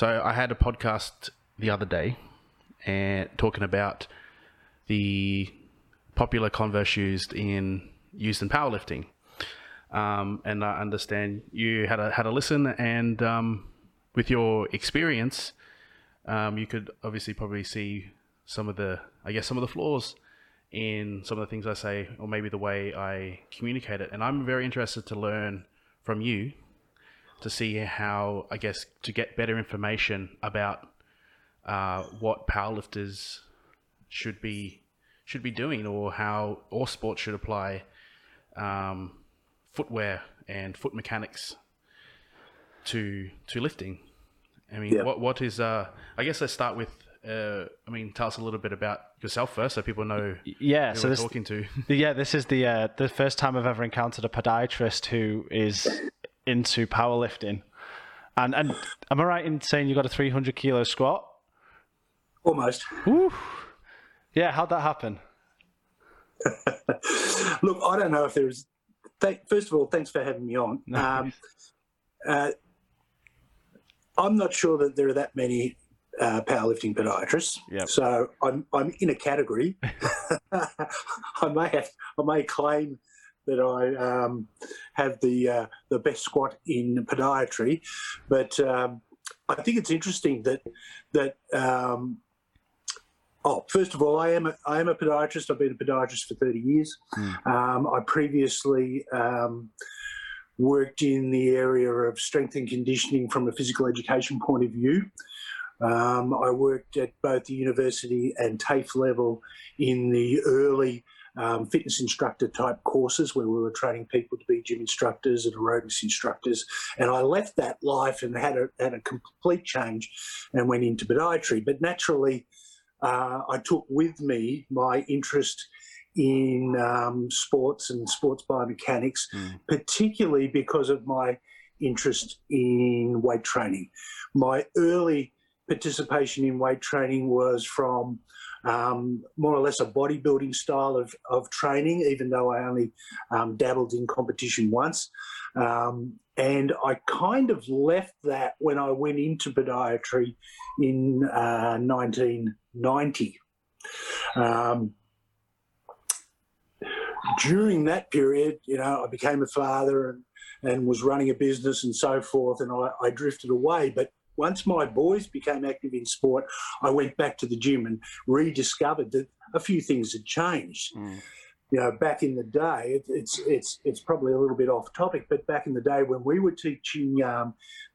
So I had a podcast the other day and talking about the popular Converse shoes used in powerlifting. And I understand you had a listen, and with your experience, you could obviously probably see some of the flaws in some of the things I say, or maybe the way I communicate it. And I'm very interested to learn from you to see how, I guess, to get better information about what powerlifters should be doing, or how all sports should apply footwear and foot mechanics to lifting. I mean, yeah. What is, I guess let's start with, tell us a little bit about yourself first so people know who we're talking to. Yeah, this is the first time I've ever encountered a podiatrist who is into powerlifting. And am I right in saying you got a 300 kilo squat? Almost. Woo. Yeah, how'd that happen? Look, I don't know if there's... First of all, thanks for having me on. I'm not sure that there are that many powerlifting podiatrists. Yep. So I'm in a category. I may claim that I have the best squat in podiatry, but I think it's interesting that. First of all, I am a podiatrist. I've been a podiatrist for 30 years. Mm. I previously worked in the area of strength and conditioning from a physical education point of view. I worked at both the university and TAFE level in the early fitness instructor type courses where we were training people to be gym instructors and aerobics instructors. And I left that life and had a complete change and went into podiatry. But naturally... I took with me my interest in sports and sports biomechanics, particularly because of my interest in weight training. My early participation in weight training was from more or less a bodybuilding style of training, even though I only dabbled in competition once. And I kind of left that when I went into podiatry in 1990. During that period, I became a father and was running a business and so forth, and I drifted away. But once my boys became active in sport, I went back to the gym and rediscovered that a few things had changed. Mm. Back in the day, it's probably a little bit off topic, but back in the day when we were teaching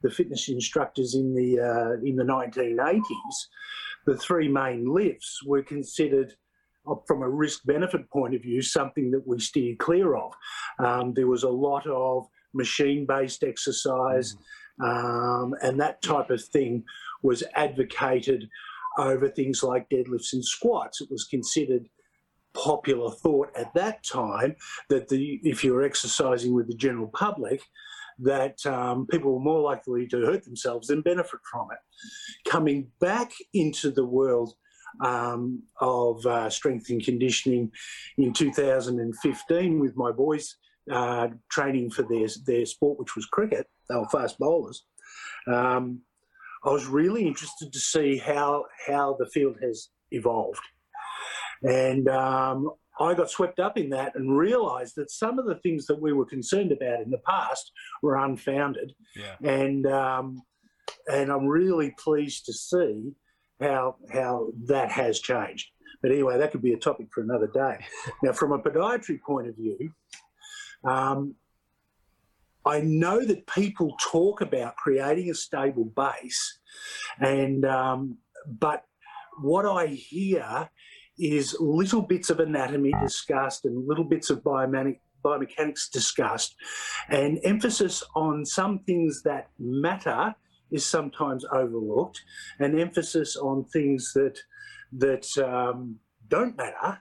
the fitness instructors in the 1980s, the three main lifts were considered, from a risk-benefit point of view, something that we steered clear of. There was a lot of machine-based exercise, and that type of thing was advocated over things like deadlifts and squats. It was considered popular thought at that time that if you're exercising with the general public, that people were more likely to hurt themselves than benefit from it. Coming back into the world of strength and conditioning in 2015 with my boys training for their sport, which was cricket, they were fast bowlers, I was really interested to see how the field has evolved. And I got swept up in that and realised that some of the things that we were concerned about in the past were unfounded. Yeah. And I'm really pleased to see how that has changed. But anyway, that could be a topic for another day. Now, from a podiatry point of view, I know that people talk about creating a stable base, and but what I hear is little bits of anatomy discussed and little bits of biomechanics discussed, and emphasis on some things that matter is sometimes overlooked, and emphasis on things that don't matter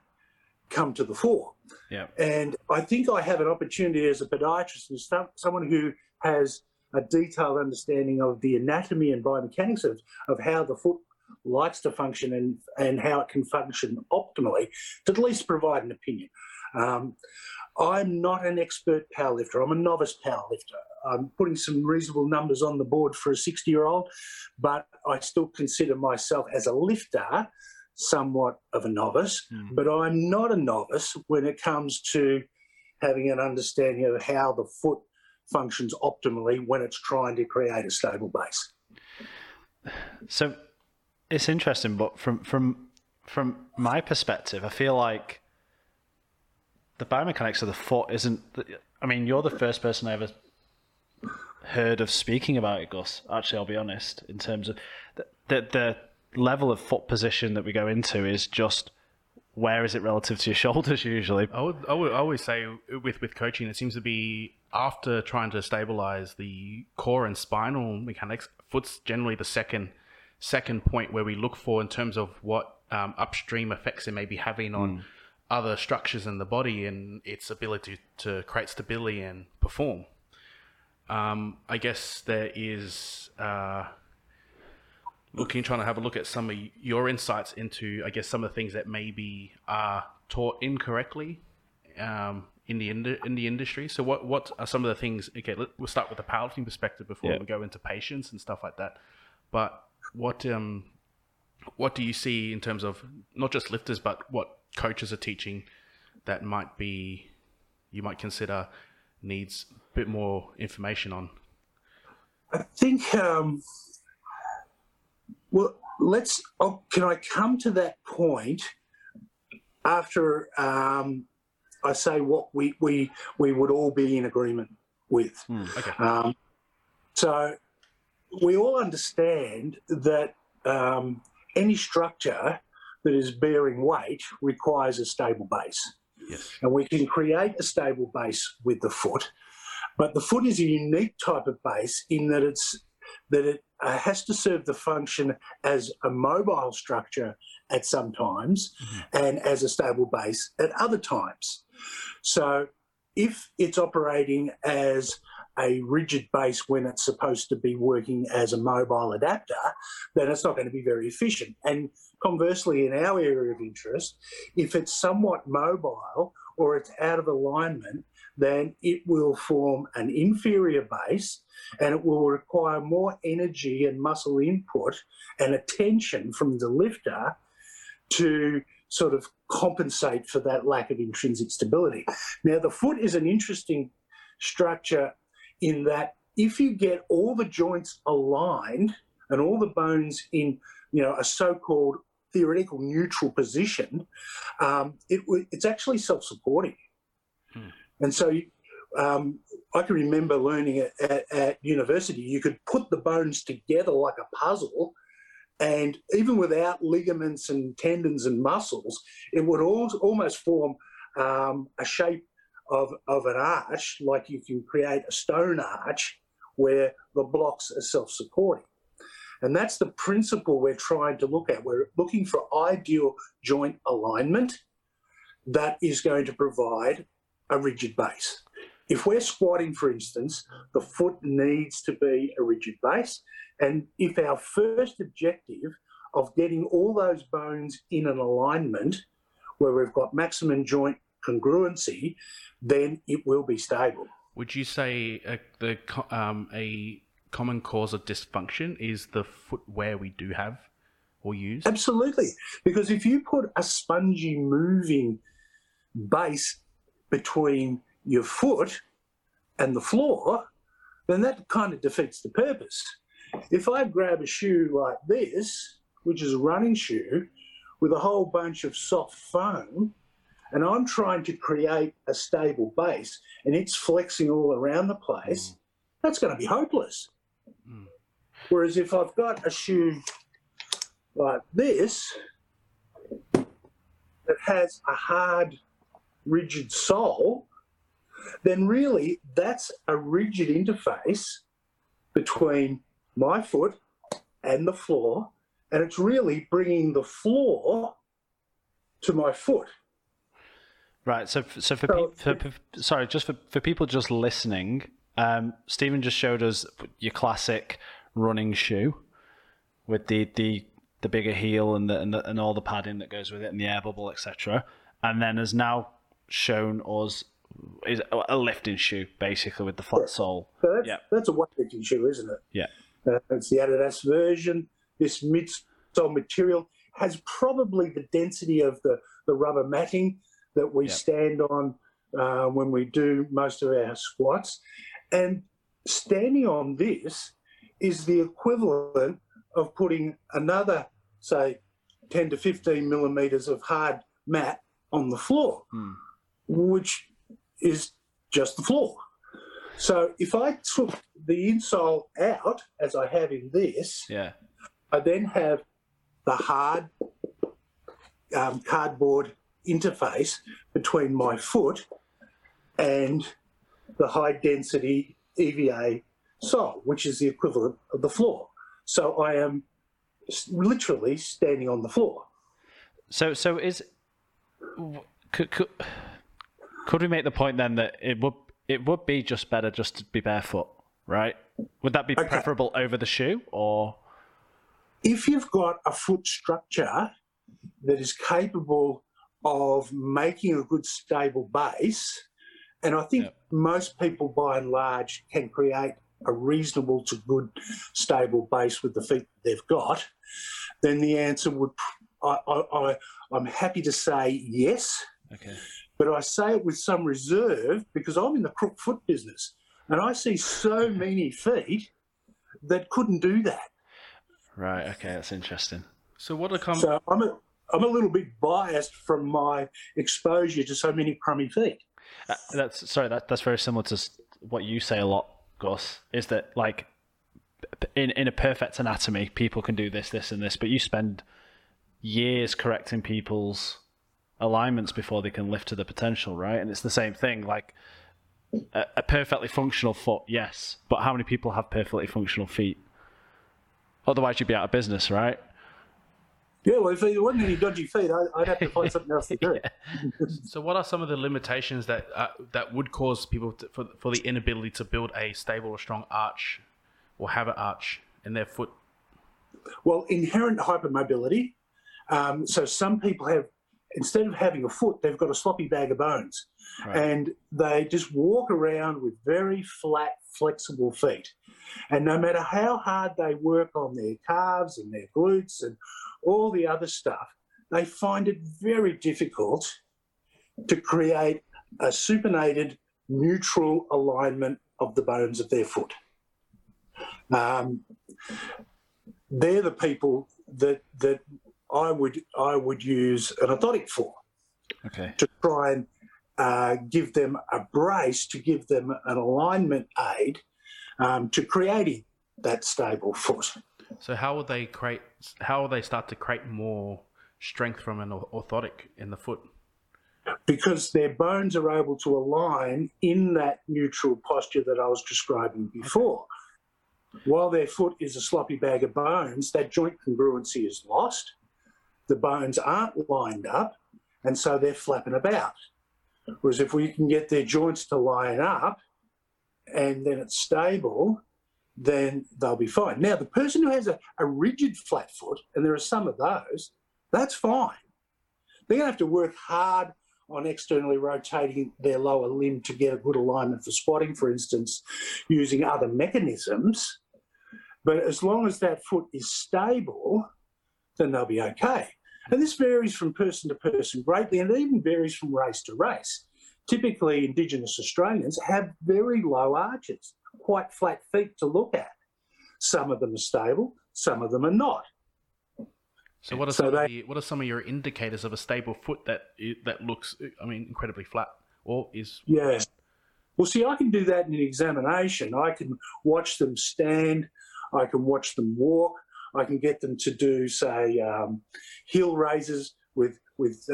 come to the fore. Yeah. And I think I have an opportunity as a podiatrist and someone who has a detailed understanding of the anatomy and biomechanics of how the foot likes to function and how it can function optimally, to at least provide an opinion. I'm not an expert powerlifter. I'm a novice powerlifter. I'm putting some reasonable numbers on the board for a 60-year-old, but I still consider myself as a lifter somewhat of a novice. Mm-hmm. But I'm not a novice when it comes to having an understanding of how the foot functions optimally when it's trying to create a stable base. So it's interesting, but from my perspective, I feel like the biomechanics of the foot isn't... I mean, you're the first person I ever heard of speaking about it, Gus. Actually, I'll be honest, in terms of the level of foot position that we go into is just where is it relative to your shoulders usually. I would always say with coaching, it seems to be after trying to stabilize the core and spinal mechanics, foot's generally the second point where we look for in terms of what upstream effects it may be having on other structures in the body and its ability to create stability and perform. I guess there is trying to have a look at some of your insights into, I guess, some of the things that maybe are taught incorrectly in the industry. So what are some of the things? Okay, we'll start with the powerlifting perspective before we go into patients and stuff like that. But what do you see in terms of not just lifters, but what coaches are teaching that might be, you might consider needs a bit more information on? I think, can I come to that point after I say what we would all be in agreement with? Okay. So we all understand that any structure that is bearing weight requires a stable base. Yes. And we can create a stable base with the foot, but the foot is a unique type of base in that it has to serve the function as a mobile structure at some times and as a stable base at other times. So if it's operating as a rigid base when it's supposed to be working as a mobile adapter, then it's not going to be very efficient. And conversely, in our area of interest, if it's somewhat mobile or it's out of alignment, then it will form an inferior base and it will require more energy and muscle input and attention from the lifter to sort of compensate for that lack of intrinsic stability. Now, the foot is an interesting structure in that if you get all the joints aligned and all the bones in, you know, a so-called theoretical neutral position, it's actually self-supporting. And so I can remember learning at university, you could put the bones together like a puzzle, and even without ligaments and tendons and muscles, it would almost form a shape of an arch, like you can create a stone arch where the blocks are self-supporting. And that's the principle we're trying to look at. We're looking for ideal joint alignment that is going to provide a rigid base. If we're squatting, for instance, the foot needs to be a rigid base. And if our first objective of getting all those bones in an alignment where we've got maximum joint congruency, then it will be stable. Would you say a common cause of dysfunction is the footwear we do have or use? Absolutely. Because if you put a spongy moving base between your foot and the floor, then that kind of defeats the purpose. If I grab a shoe like this, which is a running shoe, with a whole bunch of soft foam, and I'm trying to create a stable base and it's flexing all around the place, that's going to be hopeless. Whereas if I've got a shoe like this that has a hard, rigid sole, then really that's a rigid interface between my foot and the floor, and it's really bringing the floor to my foot. Right. So for people just listening, Stephen just showed us your classic running shoe with the bigger heel and all the padding that goes with it and the air bubble, etc. And then has now shown us is a lifting shoe, basically, with the flat sole. So that's a weightlifting shoe, isn't it? Yeah. It's the Adidas version. This midsole material has probably the density of the rubber matting that we stand on when we do most of our squats. And standing on this is the equivalent of putting another, say, 10 to 15 millimetres of hard mat on the floor, which is just the floor. So if I took the insole out, as I have in this, I then have the hard cardboard interface between my foot and the high-density EVA sole, which is the equivalent of the floor. So I am literally standing on the floor. So could we make the point then that it would be just better just to be barefoot, right? Would that be preferable over the shoe, or? If you've got a foot structure that is capable of making a good stable base, and I think most people by and large can create a reasonable to good stable base with the feet they've got, then the answer would, I'm happy to say yes. Okay. But I say it with some reserve because I'm in the crook foot business and I see so many feet that couldn't do that. Right, okay, that's interesting. So what so I'm a little bit biased from my exposure to so many crummy feet. That's very similar to what you say a lot, Gus, is that like in a perfect anatomy, people can do this, this and this, but you spend years correcting people's alignments before they can lift to the potential, right? And it's the same thing, like a perfectly functional foot, yes, but how many people have perfectly functional feet? Otherwise you'd be out of business, right? Yeah, well, if there wasn't any dodgy feet, I'd have to find something else to do. So what are some of the limitations that would cause people for the inability to build a stable or strong arch or have an arch in their foot? Well, inherent hypermobility. So some people have, instead of having a foot, they've got a sloppy bag of bones. Right. And they just walk around with very flat, flexible feet. And no matter how hard they work on their calves and their glutes and all the other stuff, they find it very difficult to create a supinated, neutral alignment of the bones of their foot. They're the people that I would use an orthotic for, to try and give them a brace, to give them an alignment aid to creating that stable foot. So how will they start to create more strength from an orthotic in the foot? Because their bones are able to align in that neutral posture that I was describing before. While their foot is a sloppy bag of bones, that joint congruency is lost. The bones aren't lined up, and so they're flapping about. Whereas if we can get their joints to line up and then it's stable, then they'll be fine. Now, the person who has a rigid flat foot, and there are some of those, that's fine. They're going to have to work hard on externally rotating their lower limb to get a good alignment for squatting, for instance, using other mechanisms. But as long as that foot is stable, then they'll be okay. And this varies from person to person greatly, and it even varies from race to race. Typically, Indigenous Australians have very low arches, quite flat feet to look at. Some of them are stable, some of them are not. So what are some of your indicators of a stable foot that looks, incredibly flat or is? Yeah. Well, see, I can do that in an examination. I can watch them stand. I can watch them walk. I can get them to do, say, heel raises with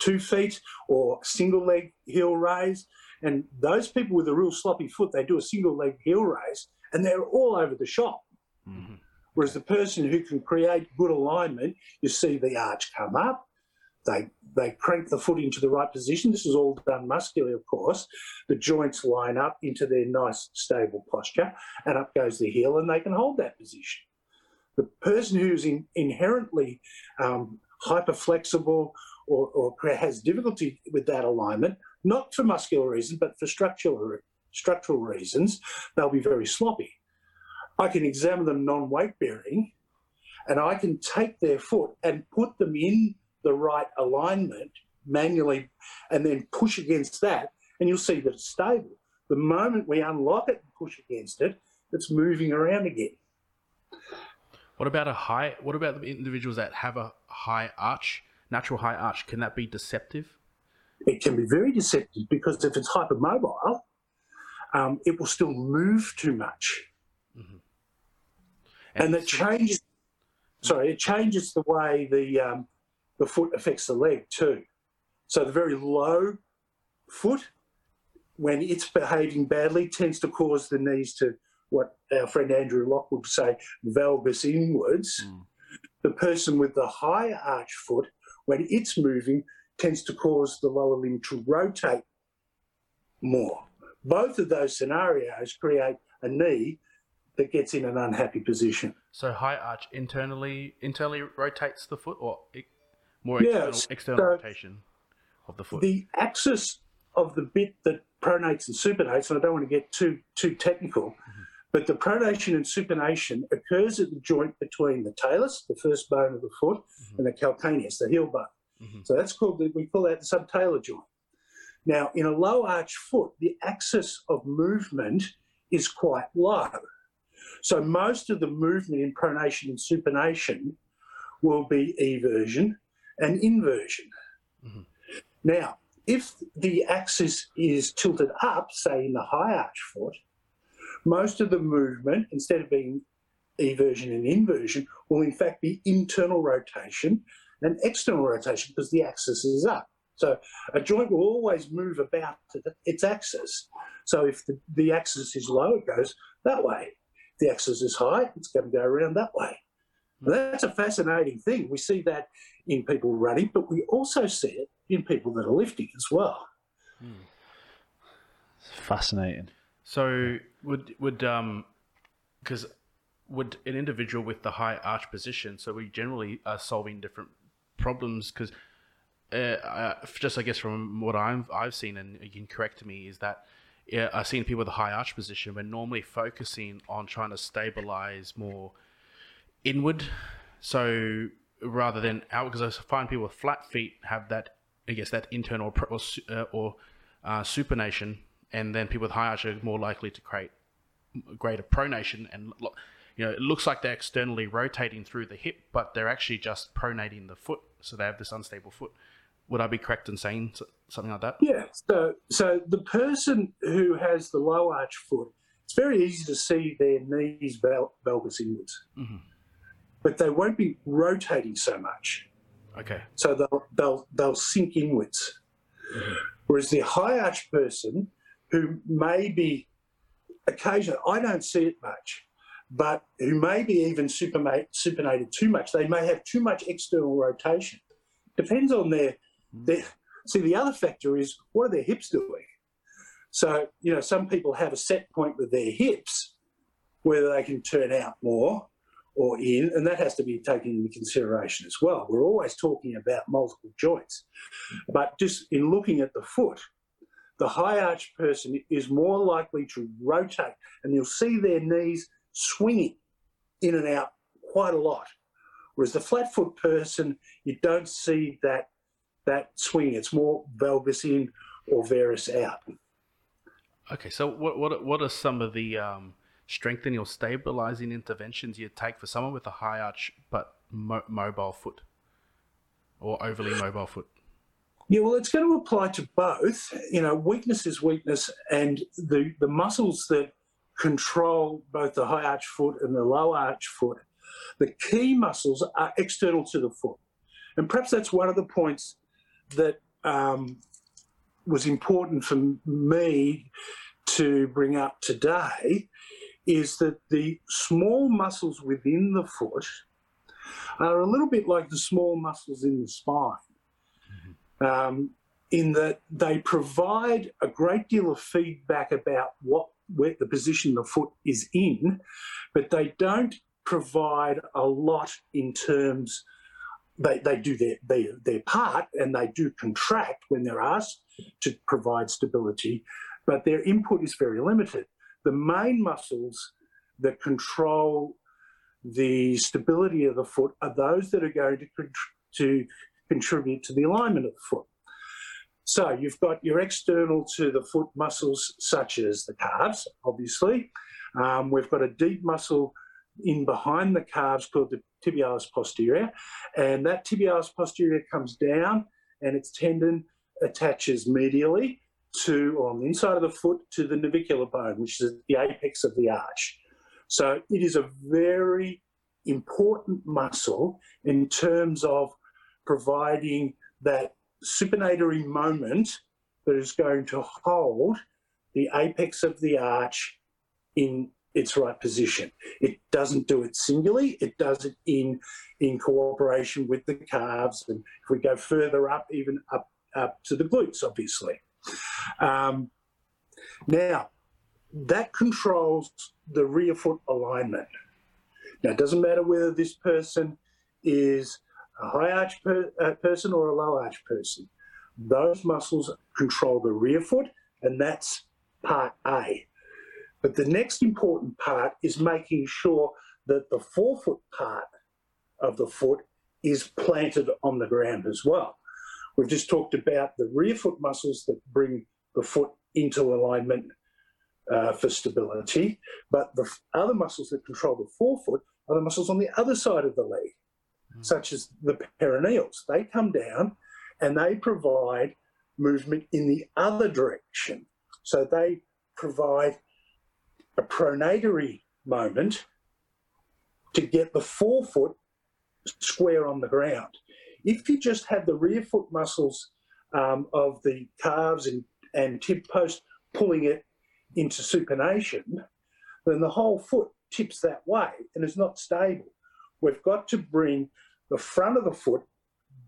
2 feet or single leg heel raise. And those people with a real sloppy foot, they do a single leg heel raise and they're all over the shop. Mm-hmm. Whereas the person who can create good alignment, you see the arch come up, they crank the foot into the right position. This is all done muscularly, of course. The joints line up into their nice stable posture and up goes the heel and they can hold that position. The person who's inherently hyper-flexible or has difficulty with that alignment, not for muscular reasons, but for structural reasons, they'll be very sloppy. I can examine them non-weight bearing, and I can take their foot and put them in the right alignment manually, and then push against that, and you'll see that it's stable. The moment we unlock it and push against it, it's moving around again. What about the individuals that have a high arch, natural high arch? Can that be deceptive? It can be very deceptive, because if it's hypermobile, it will still move too much. Mm-hmm. And that changes. Sorry, it changes the way the foot affects the leg too. So the very low foot, when it's behaving badly, tends to cause the knees to, what our friend Andrew Locke would say, valgus inwards. Mm. The person with the high arch foot, when it's moving, tends to cause the lower limb to rotate more. Both of those scenarios create a knee that gets in an unhappy position. So high arch internally rotates the foot, or more external rotation of the foot? The axis of the bit that pronates and supinates, and I don't want to get too technical, mm-hmm. but the pronation and supination occurs at the joint between the talus, the first bone of the foot, mm-hmm. and the calcaneus, the heel bone. Mm-hmm. So that's we call that the subtalar joint. Now, in a low arch foot, the axis of movement is quite low. So most of the movement in pronation and supination will be eversion and inversion. Mm-hmm. Now, if the axis is tilted up, say in the high arch foot, most of the movement, instead of being eversion and inversion, will in fact be internal rotation and external rotation, because the axis is up. So a joint will always move about its axis. So if the axis is low, it goes that way. If the axis is high, it's going to go around that way. And that's a fascinating thing. We see that in people running, but we also see it in people that are lifting as well. Mm. Fascinating. So would an individual with the high arch position, so we generally are solving different problems, because just I guess from what I've seen, and you can correct me, is that I've seen people with a high arch position, we're normally focusing on trying to stabilize more inward, so rather than out, because I find people with flat feet have that, I guess, that internal or supination, and then people with high arch are more likely to create greater pronation, and it looks like they're externally rotating through the hip, but they're actually just pronating the foot, so they have this unstable foot. Would I be correct in saying something like that? Yeah. So the person who has the low arch foot, it's very easy to see their knees valgus inwards. Mm-hmm. But they won't be rotating so much. Okay. So they'll sink inwards. Mm-hmm. Whereas the high arch person, who may be occasionally, I don't see it much, but who may be even supinated too much, they may have too much external rotation. Depends on their. See, the other factor is, what are their hips doing? So, some people have a set point with their hips, whether they can turn out more or in, and that has to be taken into consideration as well. We're always talking about multiple joints. But just in looking at the foot, the high arch person is more likely to rotate, and you'll see their knees swinging in and out quite a lot. Whereas the flat foot person, you don't see that swing. It's more valgus in or varus out. Okay, so what are some of the strengthening or stabilizing interventions you take for someone with a high arch but mobile foot, or overly mobile foot? Yeah, well, it's going to apply to both. Weakness is weakness, and the muscles that control both the high arch foot and the low arch foot, the key muscles are external to the foot. And perhaps that's one of the points that was important for me to bring up today, is that the small muscles within the foot are a little bit like the small muscles in the spine, mm-hmm. In that they provide a great deal of feedback about where the position the foot is in, but they don't provide a lot in terms. They do their part, and they do contract when they're asked to provide stability, but their input is very limited. The main muscles that control the stability of the foot are those that are going to contribute to the alignment of the foot. So you've got your external to the foot muscles, such as the calves, obviously. We've got a deep muscle in behind the calves called the tibialis posterior, and that tibialis posterior comes down and its tendon attaches medially to, or on the inside of the foot, to the navicular bone, which is the apex of the arch. So it is a very important muscle in terms of providing that supinatory moment that is going to hold the apex of the arch in its right position. It doesn't do it singly, it does it in cooperation with the calves, and if we go further up, even up to the glutes, obviously. Now, that controls the rear foot alignment. Now, it doesn't matter whether this person is a high arch person or a low arch person. Those muscles control the rear foot, and that's part A. But the next important part is making sure that the forefoot part of the foot is planted on the ground as well. We've just talked about the rear foot muscles that bring the foot into alignment for stability, but the other muscles that control the forefoot are the muscles on the other side of the leg, such as the peroneals. They come down and they provide movement in the other direction. So they provide a pronatory moment to get the forefoot square on the ground. If you just have the rear foot muscles of the calves and tib post pulling it into supination, then the whole foot tips that way and is not stable. We've got to bring the front of the foot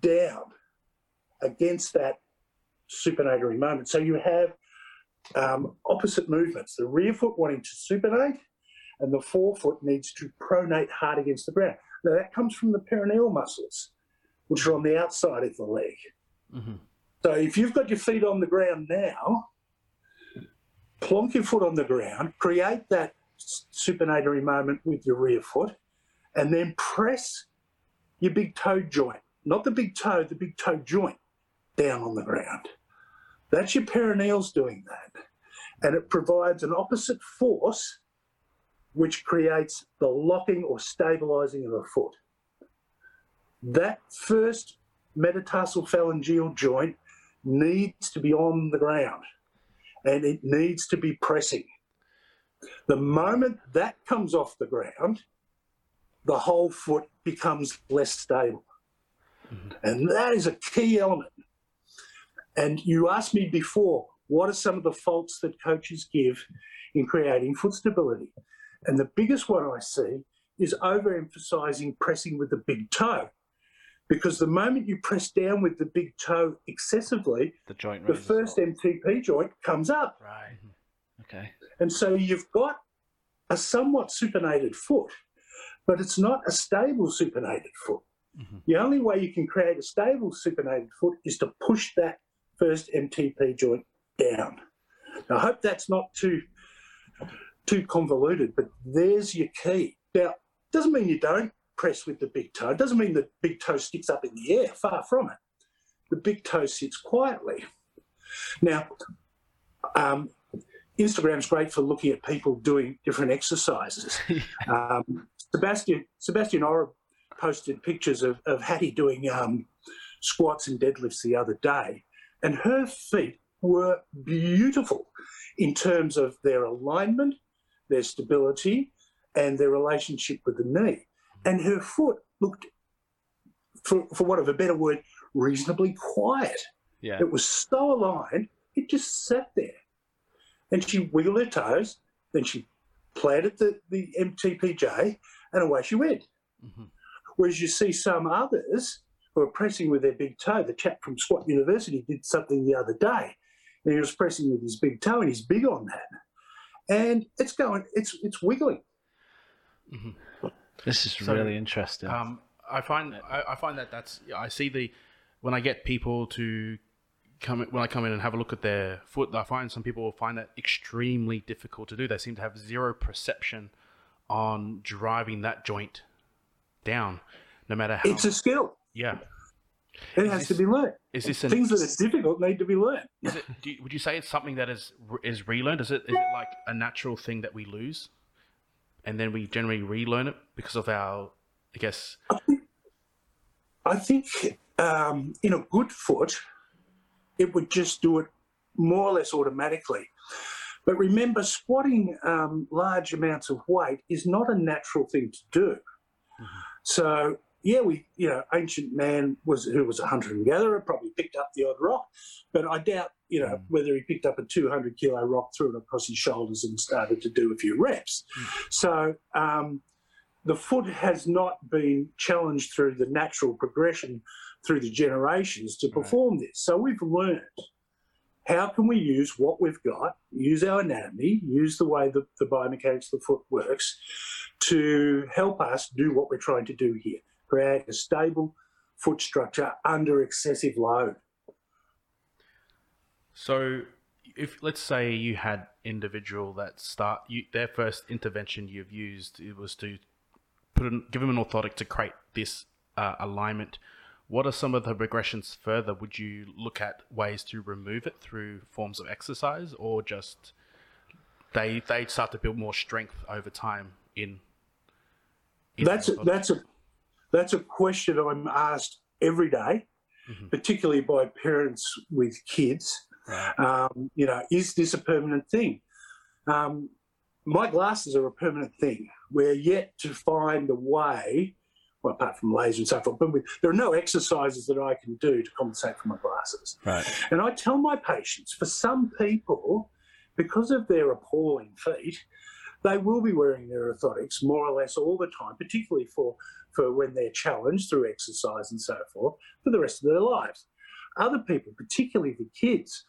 down against that supinatory moment. So you have opposite movements, the rear foot wanting to supinate and the forefoot needs to pronate hard against the ground. Now that comes from the peroneal muscles, which are on the outside of the leg. Mm-hmm. So if you've got your feet on the ground now, plonk your foot on the ground, create that supinatory moment with your rear foot, and then press your big toe joint, not the big toe, the big toe joint down on the ground. That's your peroneals doing that. And it provides an opposite force which creates the locking or stabilising of the foot. That first metatarsophalangeal joint needs to be on the ground and it needs to be pressing. The moment that comes off the ground, the whole foot becomes less stable. Mm-hmm. And that is a key element. And you asked me before, what are some of the faults that coaches give in creating foot stability? And the biggest one I see is overemphasizing pressing with the big toe. Because the moment you press down with the big toe excessively, the first MTP joint comes up. Right. Okay. And so you've got a somewhat supinated foot, but it's not a stable supinated foot. Mm-hmm. The only way you can create a stable supinated foot is to push that first MTP joint down. Now, I hope that's not too convoluted, but there's your key. Now, it doesn't mean you don't press with the big toe. It doesn't mean the big toe sticks up in the air, far from it. The big toe sits quietly. Now, Instagram's great for looking at people doing different exercises. Sebastian Ora posted pictures of Hattie doing squats and deadlifts the other day, and her feet were beautiful in terms of their alignment, their stability, and their relationship with the knee. And her foot looked, for want of a better word, reasonably quiet. Yeah. It was so aligned, it just sat there. And she wiggled her toes, then she planted the MTPJ, and away she went. Mm-hmm. Whereas you see some others who are pressing with their big toe. The chap from Squat University did something the other day, and he was pressing with his big toe, and he's big on that. And it's going, it's wiggling. Mm-hmm. This is so, really interesting. I find that I see when I get people to when I come in and have a look at their foot, I find some people will find that extremely difficult to do. They seem to have zero perception on driving that joint down, no matter how. It's a skill. Yeah. It has to be learned. Things that are difficult need to be learned. Would you say it's something that is relearned? Is it like a natural thing that we lose, and then we generally relearn it because of our, I guess. I think in a good foot, it would just do it more or less automatically. But remember, squatting large amounts of weight is not a natural thing to do. Mm-hmm. So. Yeah, ancient man who was a hunter and gatherer, probably picked up the odd rock, but I doubt, whether he picked up a 200 kilo rock, threw it across his shoulders and started to do a few reps. Mm. So the foot has not been challenged through the natural progression through the generations to perform this. So we've learned how can we use what we've got, use our anatomy, use the way that the biomechanics of the foot works to help us do what we're trying to do here. Create a stable foot structure under excessive load. So if, let's say, you had individual that their first intervention you've used, it was to give them an orthotic to create this alignment. What are some of the regressions further? Would you look at ways to remove it through forms of exercise, or just they start to build more strength over time in That's a question I'm asked every day, mm-hmm. particularly by parents with kids. Right. Is this a permanent thing? My glasses are a permanent thing. We're yet to find a way, well, apart from laser and so forth, but there are no exercises that I can do to compensate for my glasses. Right. And I tell my patients, for some people, because of their appalling feet, they will be wearing their orthotics more or less all the time, particularly for when they're challenged through exercise and so forth, for the rest of their lives. Other people, particularly the kids,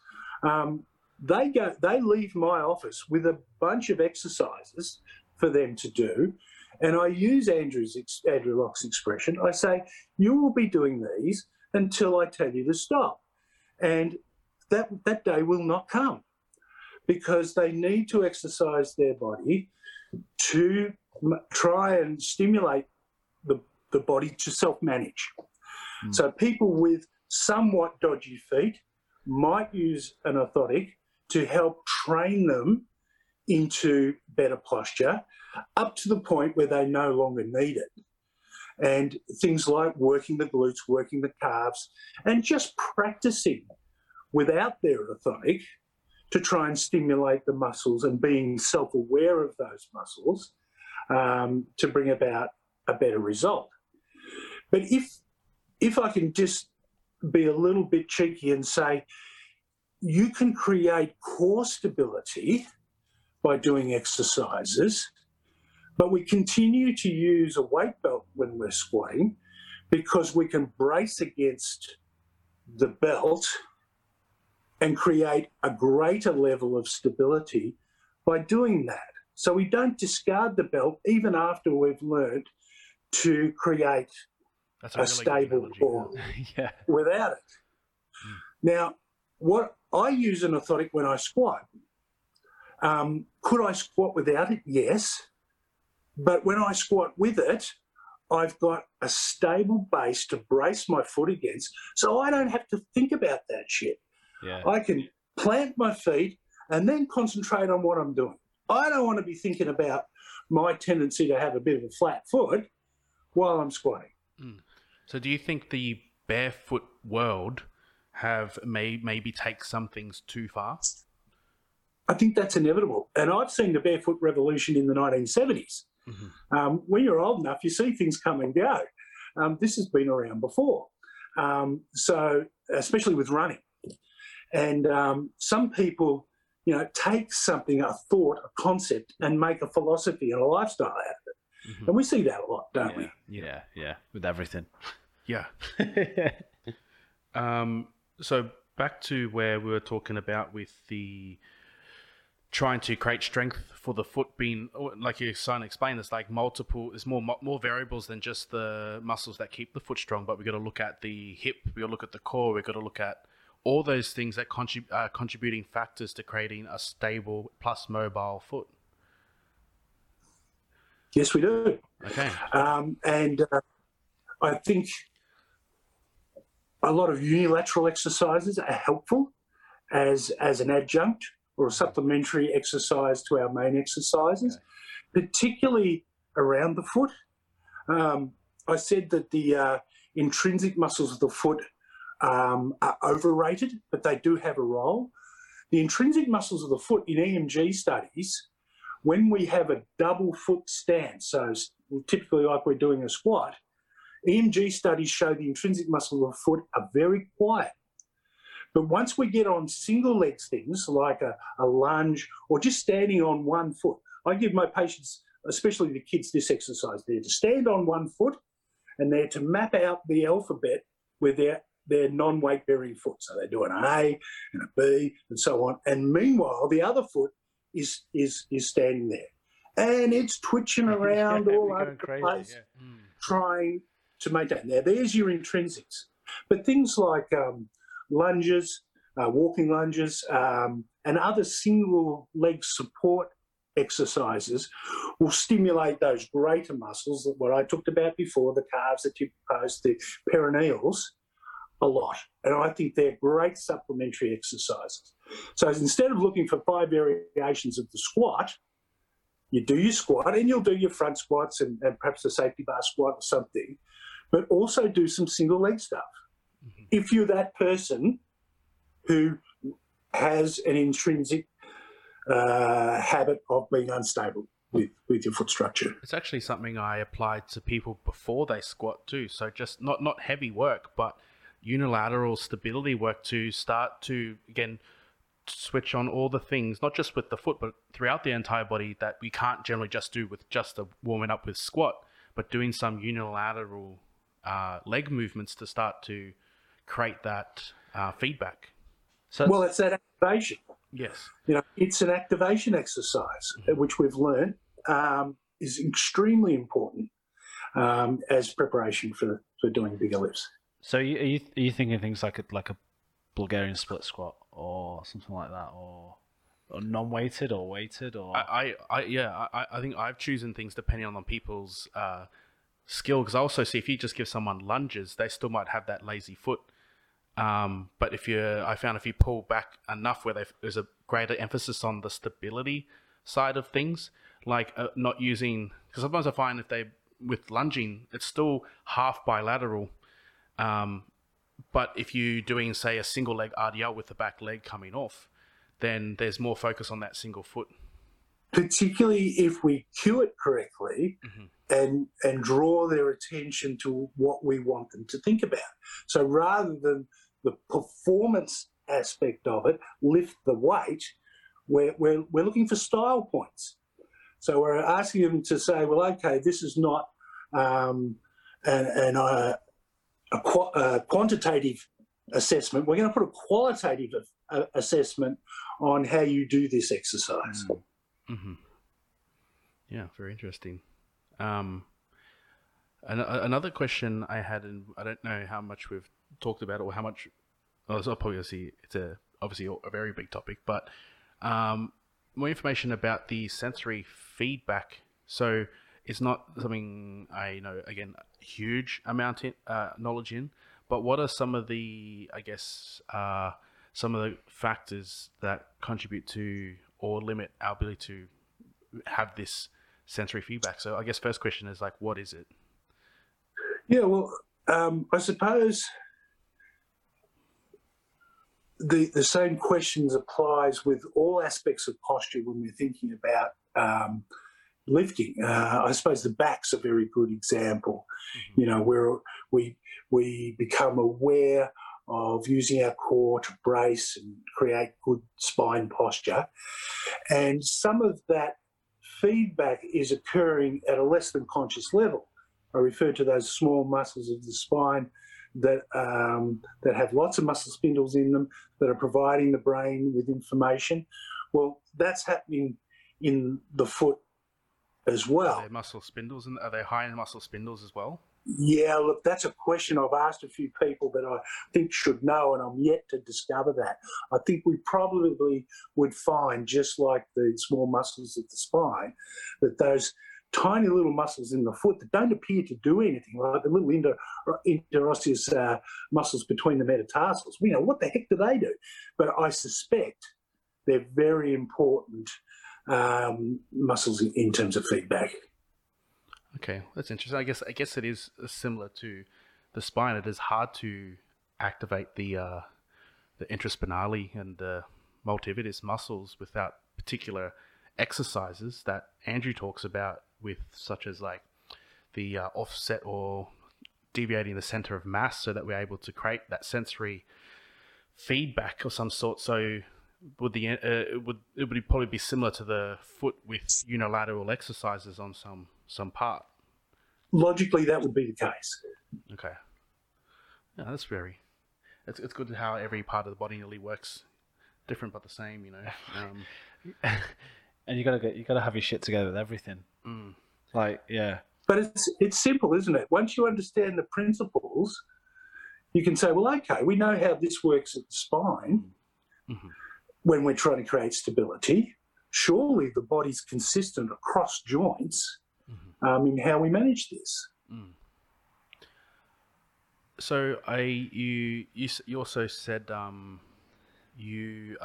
they leave my office with a bunch of exercises for them to do, and I use Andrew Locke's expression. I say, you will be doing these until I tell you to stop, and that day will not come, because they need to exercise their body to try and stimulate the body to self-manage. Mm. So people with somewhat dodgy feet might use an orthotic to help train them into better posture up to the point where they no longer need it. And things like working the glutes, working the calves, and just practicing without their orthotic to try and stimulate the muscles and being self-aware of those muscles to bring about a better result. But if I can just be a little bit cheeky and say, you can create core stability by doing exercises, but we continue to use a weight belt when we're squatting because we can brace against the belt and create a greater level of stability by doing that. So we don't discard the belt even after we've learned to create a stable core without it. Mm. Now, what I use an orthotic when I squat. Could I squat without it? Yes. But when I squat with it, I've got a stable base to brace my foot against, so I don't have to think about that shit. Yeah. I can plant my feet and then concentrate on what I'm doing. I don't want to be thinking about my tendency to have a bit of a flat foot while I'm squatting. Mm. So do you think the barefoot world have maybe take some things too far? I think that's inevitable. And I've seen the barefoot revolution in the 1970s. Mm-hmm. When you're old enough, you see things come and go. This has been around before. So especially with running. And some people, take something, a thought, a concept, and make a philosophy and a lifestyle out of it. Mm-hmm. And we see that a lot, don't we? Yeah, with everything. Yeah. So back to where we were talking about with the trying to create strength for the foot being, like you're trying to explain, there's like multiple, there's more variables than just the muscles that keep the foot strong, but we've got to look at the hip, we've got to look at the core, we've got to look at all those things that are contributing factors to creating a stable plus mobile foot? Yes, we do. Okay. I think a lot of unilateral exercises are helpful as an adjunct or a supplementary exercise to our main exercises, okay, particularly around the foot. I said that the intrinsic muscles of the foot are overrated, but they do have a role. The intrinsic muscles of the foot in EMG studies, when we have a double foot stance, so typically like we're doing a squat, EMG studies show the intrinsic muscles of the foot are very quiet. But once we get on single legs things like a lunge or just standing on one foot, I give my patients, especially the kids, this exercise. They're to stand on one foot and they're to map out the alphabet with their non-weight bearing foot. So they do an A and a B and so on. And meanwhile, the other foot is standing there. And it's twitching around all over the place, trying to maintain. Now, there's your intrinsics. But things like lunges, walking lunges, and other single leg support exercises will stimulate those greater muscles that what I talked about before, the calves, the tibial post, the peroneals, a lot. And I think they're great supplementary exercises. So instead of looking for 5 variations of the squat, you do your squat and you'll do your front squats and perhaps a safety bar squat or something, but also do some single leg stuff. Mm-hmm. If you're that person who has an intrinsic habit of being unstable with your foot structure. It's actually something I applied to people before they squat too. So just not heavy work, but unilateral stability work to start to, again, switch on all the things, not just with the foot, but throughout the entire body that we can't generally just do with just a warming up with squat, but doing some unilateral leg movements to start to create that feedback. So well, it's that activation. Yes. You know, it's an activation exercise, which we've learned is extremely important as preparation for doing bigger lifts. So are you thinking things like a Bulgarian split squat or something like that, or non-weighted or weighted? Or I think I've chosen things depending on people's skill, because I also see if you just give someone lunges, they still might have that lazy foot. But I found if you pull back enough where there's a greater emphasis on the stability side of things, like not using, because sometimes I find with lunging, it's still half bilateral. But if you're doing, say, a single leg RDL with the back leg coming off, then there's more focus on that single foot. Particularly if we cue it correctly, mm-hmm, and draw their attention to what we want them to think about. So rather than the performance aspect of it, lift the weight, we're looking for style points. So we're asking them to say, well, okay, this is not a quantitative assessment. We're going to put a qualitative assessment on how you do this exercise. Mm-hmm. Yeah, very interesting. Another question I had, and I don't know how much we've talked about it or how much, it's obviously a very big topic, but more information about the sensory feedback. So it's not something I know, again, huge amount of knowledge in, but what are some of the, I guess, some of the factors that contribute to or limit our ability to have this sensory feedback? So I guess first question is like, what is it? Yeah, well, I suppose the same questions applies with all aspects of posture when we're thinking about lifting. I suppose the back's a very good example. Mm-hmm. You know, where we become aware of using our core to brace and create good spine posture. And some of that feedback is occurring at a less than conscious level. I refer to those small muscles of the spine that have lots of muscle spindles in them that are providing the brain with information. Well, that's happening in the foot as well. Are they muscle spindles, and are they high-end muscle spindles as well? Yeah, look, that's a question I've asked a few people that I think should know, and I'm yet to discover that. I think we probably would find, just like the small muscles of the spine, that those tiny little muscles in the foot that don't appear to do anything, like the little interosseous muscles between the metatarsals, we know, what the heck do they do? But I suspect they're very important muscles in terms of feedback. Okay, that's interesting. I guess it is similar to the spine. It is hard to activate the intraspinale and the multivitus muscles without particular exercises that Andrew talks about, with such as like the offset or deviating the center of mass, so that we're able to create that sensory feedback of some sort. So it would probably be similar to the foot with unilateral exercises on some part. Logically, that would be the case. Okay. Yeah, that's very... It's good how every part of the body nearly works different but the same, you know. And you gotta have your shit together with everything. Mm. Like, yeah. But it's simple, isn't it? Once you understand the principles, you can say, well, okay, we know how this works at the spine mm-hmm. when we're trying to create stability. Surely the body's consistent across joints in how we manage this. Mm. So you also said you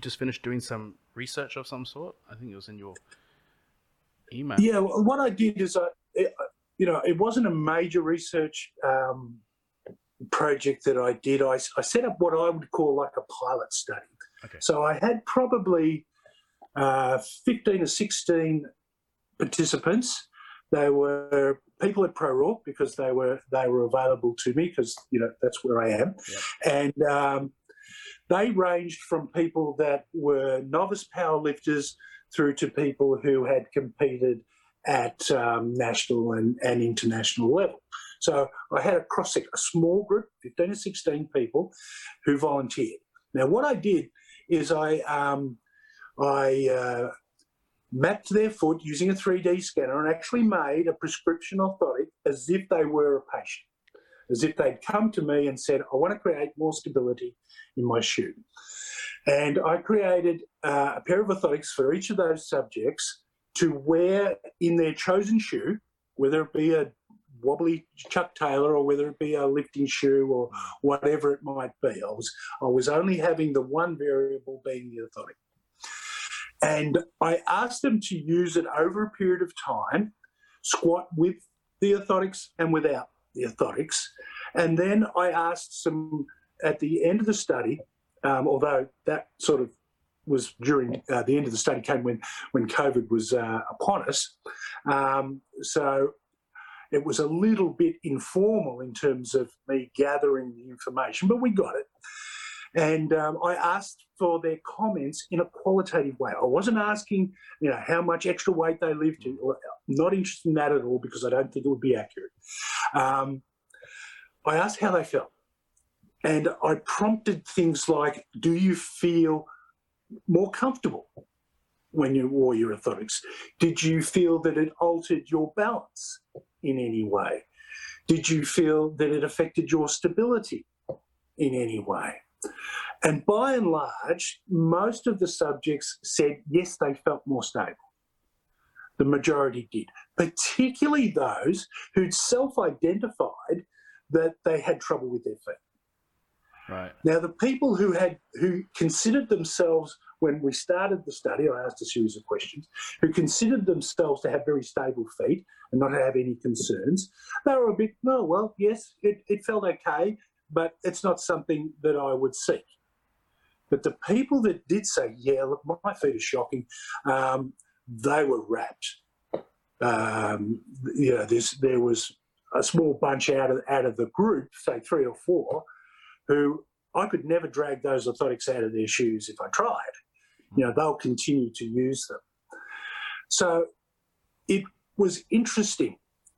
just finished doing some research of some sort. I think it was in your email. Yeah, what I did is it wasn't a major research project that I did. I set up what I would call like a pilot study. Okay. So I had probably 15 or 16 participants. They were people at ProRaw because they were available to me because that's where I am, yeah. And they ranged from people that were novice powerlifters through to people who had competed at national and international level. So I had a cross-section, a small group, 15 or 16 people, who volunteered. Now what I did is I mapped their foot using a 3D scanner and actually made a prescription orthotic as if they were a patient, as if they'd come to me and said, I want to create more stability in my shoe. And I created a pair of orthotics for each of those subjects to wear in their chosen shoe, whether it be a wobbly Chuck Taylor or whether it be a lifting shoe or whatever it might be. I was only having the one variable being the orthotic. And I asked them to use it over a period of time, squat with the orthotics and without the orthotics. And then I asked some, at the end of the study, although that sort of was during the end of the study came when COVID was upon us. So it was a little bit informal in terms of me gathering the information, but we got it. And I asked for their comments in a qualitative way. I wasn't asking, how much extra weight they lived in. Not interested in that at all because I don't think it would be accurate. I asked how they felt. And I prompted things like, do you feel more comfortable when you wore your orthotics? Did you feel that it altered your balance in any way? Did you feel that it affected your stability in any way? And by and large, most of the subjects said, yes, they felt more stable. The majority did, particularly those who'd self-identified that they had trouble with their feet. Right. Now, the people who considered themselves, when we started the study, I asked a series of questions, who considered themselves to have very stable feet and not have any concerns, they were a bit, yes, it felt okay, but it's not something that I would seek. But the people that did say, yeah, look, my feet are shocking, they were wrapped. There was a small bunch out of the group, say 3 or 4, who I could never drag those orthotics out of their shoes if I tried. They'll continue to use them. So it was interesting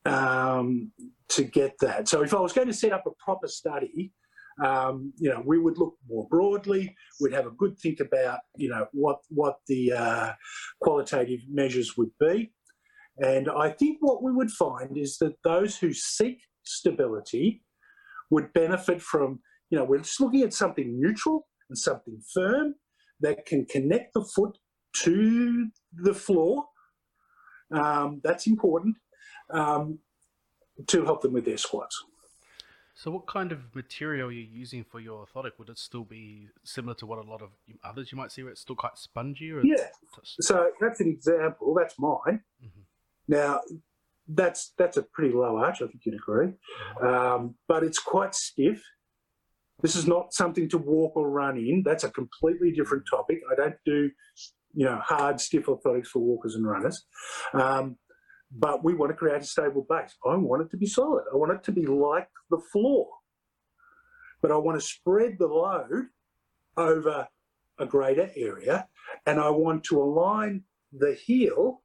to get that. So if I was going to set up a proper study, You know, we would look more broadly. We'd have a good think about, you know, what the qualitative measures would be. And I think what we would find is that those who seek stability would benefit from, you know, we're just looking at something neutral and something firm that can connect the foot to the floor. That's important to help them with their squats. So what kind of material you're using for your orthotic? Would it still be similar to what a lot of others you might see where it's still quite spongy? Or yeah. So that's an example. That's mine. Mm-hmm. Now, that's a pretty low arch, I think you'd agree. But it's quite stiff. This is not something to walk or run in. That's a completely different topic. I don't do, you know, hard, stiff orthotics for walkers and runners. But we want to create a stable base. I want it to be solid. I want it to be like the floor. But I want to spread the load over a greater area, and I want to align the heel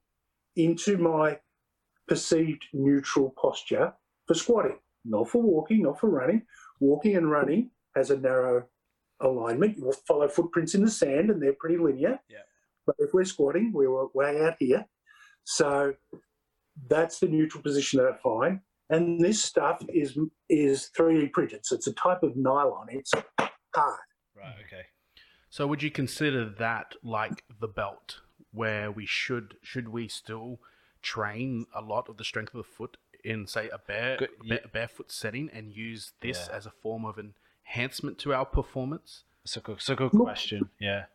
into my perceived neutral posture for squatting. Not for walking, not for running. Walking and running has a narrow alignment. You will follow footprints in the sand, and they're pretty linear. Yeah. But if we're squatting, we're way out here. So that's the neutral position that I find. And this stuff is 3D printed. So it's a type of nylon. It's hard. Right, okay. So would you consider that like the belt, where we should we still train a lot of the strength of the foot in, say, a barefoot setting and use this as a form of an enhancement to our performance? It's a good question, yeah.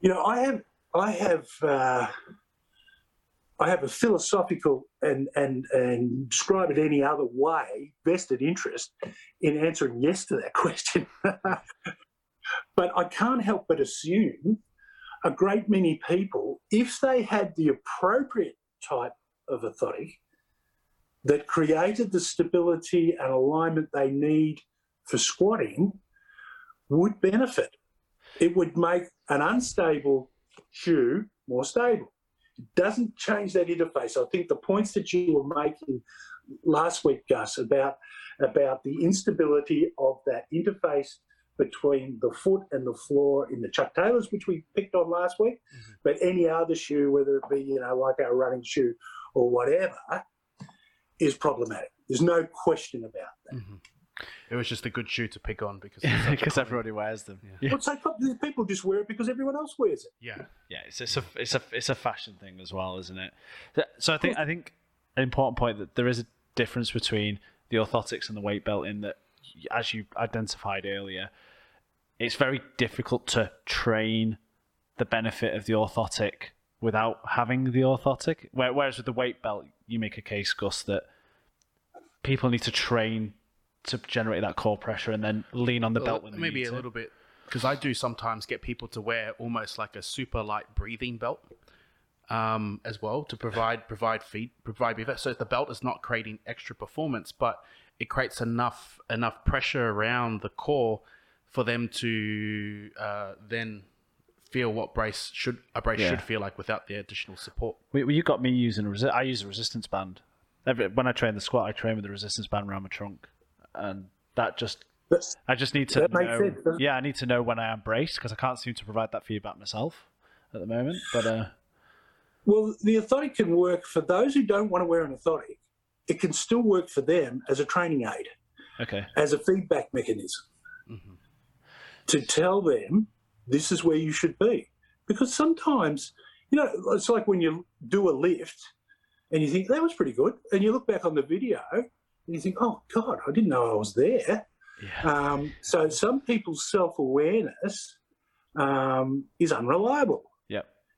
You know, I have a philosophical and describe it any other way vested interest in answering yes to that question. But I can't help but assume a great many people, if they had the appropriate type of orthotic that created the stability and alignment they need for squatting, would benefit. It would make an unstable shoe more stable. It doesn't change that interface. I think the points that you were making last week, Gus, about the instability of that interface between the foot and the floor in the Chuck Taylors, which we picked on last week, mm-hmm. but any other shoe, whether it be, you know, like our running shoe or whatever, is problematic. There's no question about that. Mm-hmm. It was just a good shoe to pick on because everybody wears them. Yeah. Well, so people just wear it because everyone else wears it. Yeah, yeah. It's a fashion thing as well, isn't it? So I think an important point that there is a difference between the orthotics and the weight belt in that, as you identified earlier, it's very difficult to train the benefit of the orthotic without having the orthotic. Whereas with the weight belt, you make a case, Gus, that people need to train to generate that core pressure and then lean on the belt when they need to. Maybe a little bit, because I do sometimes get people to wear almost like a super light breathing belt as well to provide feedback. So the belt is not creating extra performance, but it creates enough pressure around the core for them to then feel what a brace should feel like without the additional support. You got me using I use a resistance band. When I train the squat, I train with a resistance band around my trunk, and I need to know when I am braced, because I can't seem to provide that feedback myself at the moment. But well, the orthotic can work for those who don't want to wear an orthotic. It can still work for them as a training aid, okay, as a feedback mechanism, mm-hmm. to tell them this is where you should be. Because sometimes, you know, it's like when you do a lift and you think that was pretty good, and you look back on the video and you think, oh God, I didn't know I was there. Yeah. So some people's self-awareness is unreliable.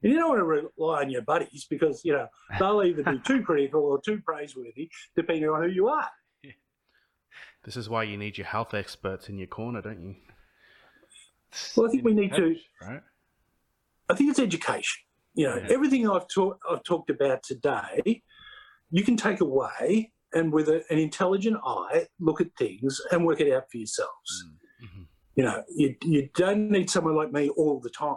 You don't want to rely on your buddies, because, you know, they'll either be too critical or too praiseworthy, depending on who you are. Yeah. This is why you need your health experts in your corner, don't you? Well, I think we need to. Right? I think it's education. You know, everything I've talked about today, you can take away and with an intelligent eye, look at things and work it out for yourselves. Mm-hmm. You know, you don't need someone like me all the time.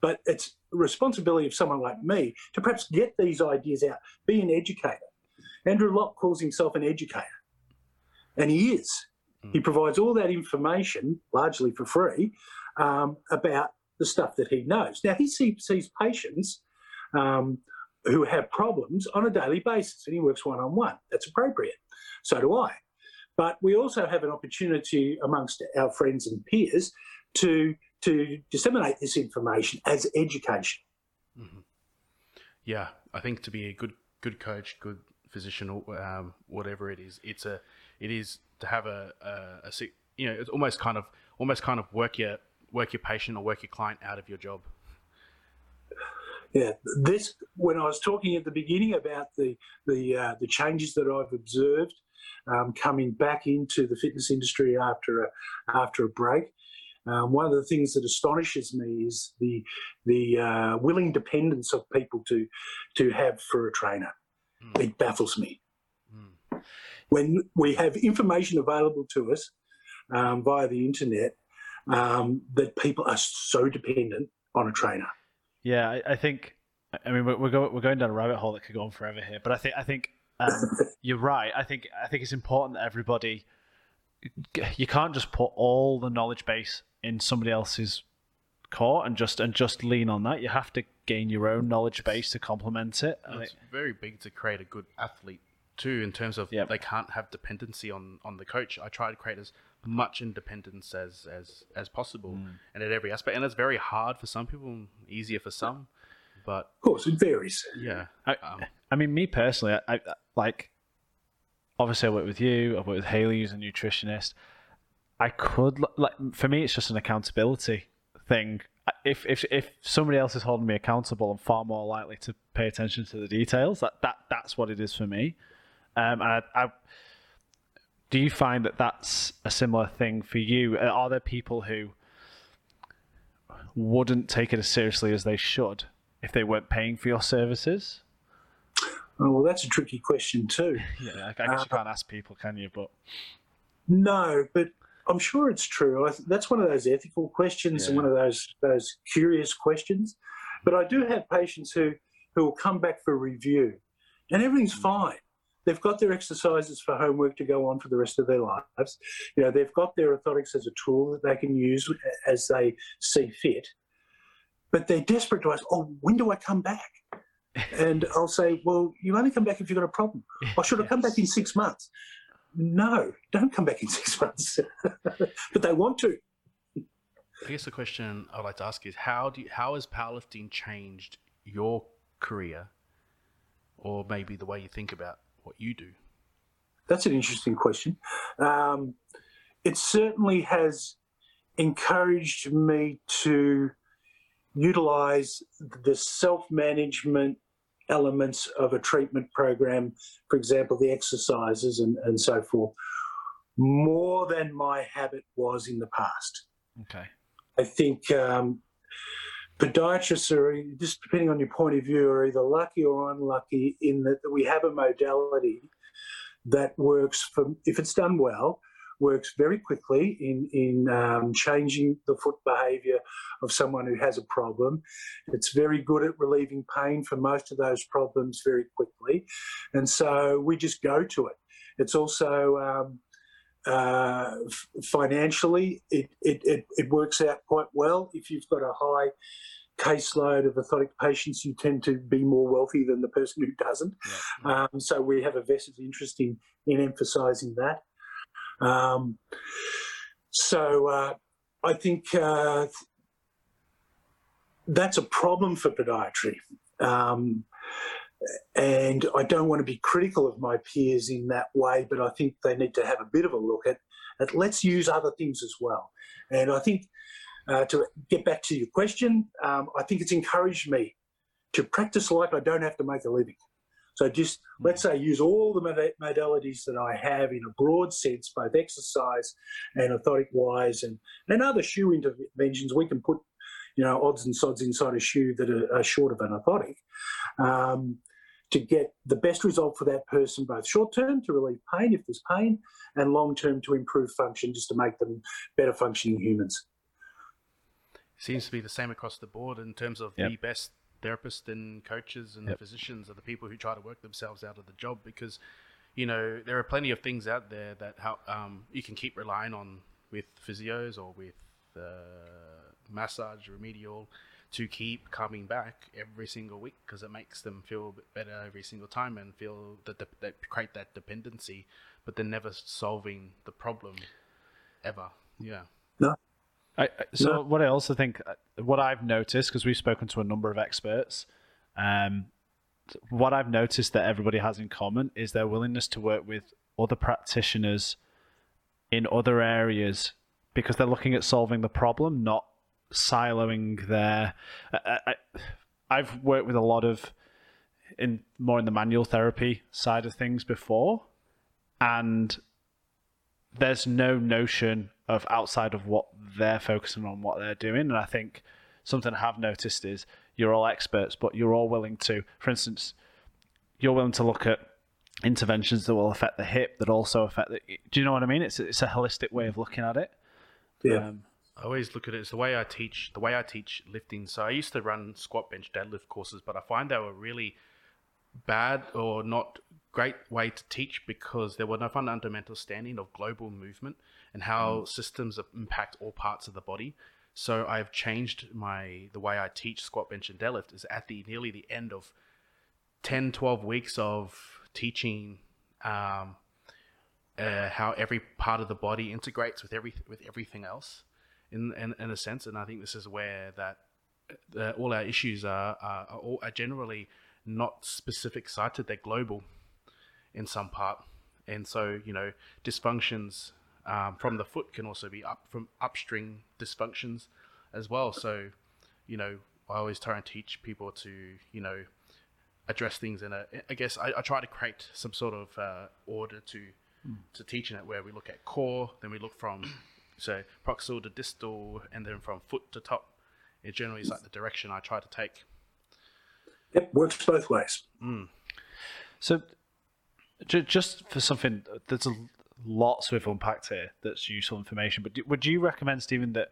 But it's the responsibility of someone like me to perhaps get these ideas out, be an educator. Andrew Locke calls himself an educator, and he is. He provides all that information, largely for free, about the stuff that he knows. Now, he sees patients who have problems on a daily basis, and he works one-on-one. That's appropriate. So do I. But we also have an opportunity amongst our friends and peers to disseminate this information as education. Mm-hmm. Yeah, I think to be a good coach, good physician, whatever it is, it is to have a you know, it's almost kind of work your patient or work your client out of your job. Yeah, this, when I was talking at the beginning about the changes that I've observed coming back into the fitness industry after a break. One of the things that astonishes me is the willing dependence of people to have for a trainer. Mm. It baffles me. Mm. When we have information available to us via the internet, that people are so dependent on a trainer. Yeah, I think. I mean, we're going down a rabbit hole that could go on forever here. But I think you're right. I think it's important that everybody. You can't just put all the knowledge base in somebody else's core and just lean on that. You have to gain your own knowledge base to complement it. And it's very big to create a good athlete too, in terms of They can't have dependency on the coach. I try to create as much independence as possible and at every aspect. And it's very hard for some people, easier for some. But of course, it varies. Yeah. I mean, me personally, I like. Obviously, I work with you. I work with Haley, who's a nutritionist. I could, like, for me, it's just an accountability thing. If somebody else is holding me accountable, I'm far more likely to pay attention to the details. That's what it is for me. And do you find that that's a similar thing for you? Are there people who wouldn't take it as seriously as they should if they weren't paying for your services? Oh, well, that's a tricky question too. Yeah, I guess you can't ask people, can you? But no, but I'm sure it's true. That's one of those ethical questions and one of those curious questions. But I do have patients who will come back for review, and everything's fine. They've got their exercises for homework to go on for the rest of their lives. You know, they've got their orthotics as a tool that they can use as they see fit. But they're desperate to ask, "Oh, when do I come back?" And I'll say, well, you only come back if you've got a problem. Or should I come back in 6 months? No, don't come back in 6 months. But they want to. I guess the question I'd like to ask is, how has powerlifting changed your career, or maybe the way you think about what you do? That's an interesting question. It certainly has encouraged me to utilize the self-management elements of a treatment program, for example, the exercises and so forth, more than my habit was in the past. Okay. I think podiatrists are, just depending on your point of view, are either lucky or unlucky in that we have a modality that works, for, if it's done well, works very quickly in changing the foot behaviour of someone who has a problem. It's very good at relieving pain for most of those problems very quickly. And so we just go to it. It's also financially, it works out quite well. If you've got a high caseload of orthotic patients, you tend to be more wealthy than the person who doesn't. Yeah. So we have a vested interest in emphasising that. I think that's a problem for podiatry, and I don't want to be critical of my peers in that way, but I think they need to have a bit of a look at let's use other things as well. And I think to get back to your question, I think it's encouraged me to practice like I don't have to make a living. So just, let's say, use all the modalities that I have in a broad sense, both exercise and orthotic-wise and other shoe interventions. We can put, you know, odds and sods inside a shoe that are short of an orthotic to get the best result for that person, both short-term to relieve pain if there's pain, and long-term to improve function, just to make them better functioning humans. Seems to be the same across the board in terms of the best therapists and coaches and physicians are the people who try to work themselves out of the job, because you know, there are plenty of things out there that you can keep relying on with physios or with massage, remedial, to keep coming back every single week, because it makes them feel better every single time and feel that they create that dependency, but they're never solving the problem ever. Yeah. No. What I also think, what I've noticed, because we've spoken to a number of experts, what I've noticed that everybody has in common is their willingness to work with other practitioners in other areas, because they're looking at solving the problem, not siloing their... I've worked with a lot of, more in the manual therapy side of things before, and there's no notion of outside of what they're focusing on, what they're doing. And I think something I have noticed is you're all experts, but you're all willing to, for instance, you're willing to look at interventions that will affect the hip, that also affect the... Do you know what I mean? It's a holistic way of looking at it. Yeah. I always look at it as the way I teach lifting. So I used to run squat, bench, deadlift courses, but I find they were really bad or not great way to teach, because there were no fundamental understanding of global movement and how systems impact all parts of the body. So I've changed the way I teach squat, bench, and deadlift is at nearly the end of 10, 12 weeks of teaching how every part of the body integrates with everything else. In a sense, and I think this is where that all our issues are generally not specific sited; they're global in some part. And so, you know, dysfunctions from the foot can also be from upstring dysfunctions as well. So, you know, I always try and teach people to, you know, address things in a... I guess I try to create some sort of order to teaching it, where we look at core, then we look from... So proximal to distal, and then from foot to top. It generally is like the direction I try to take. It works both ways. Mm. So just for something, there's lots we've unpacked here that's useful information, but would you recommend, Stephen, that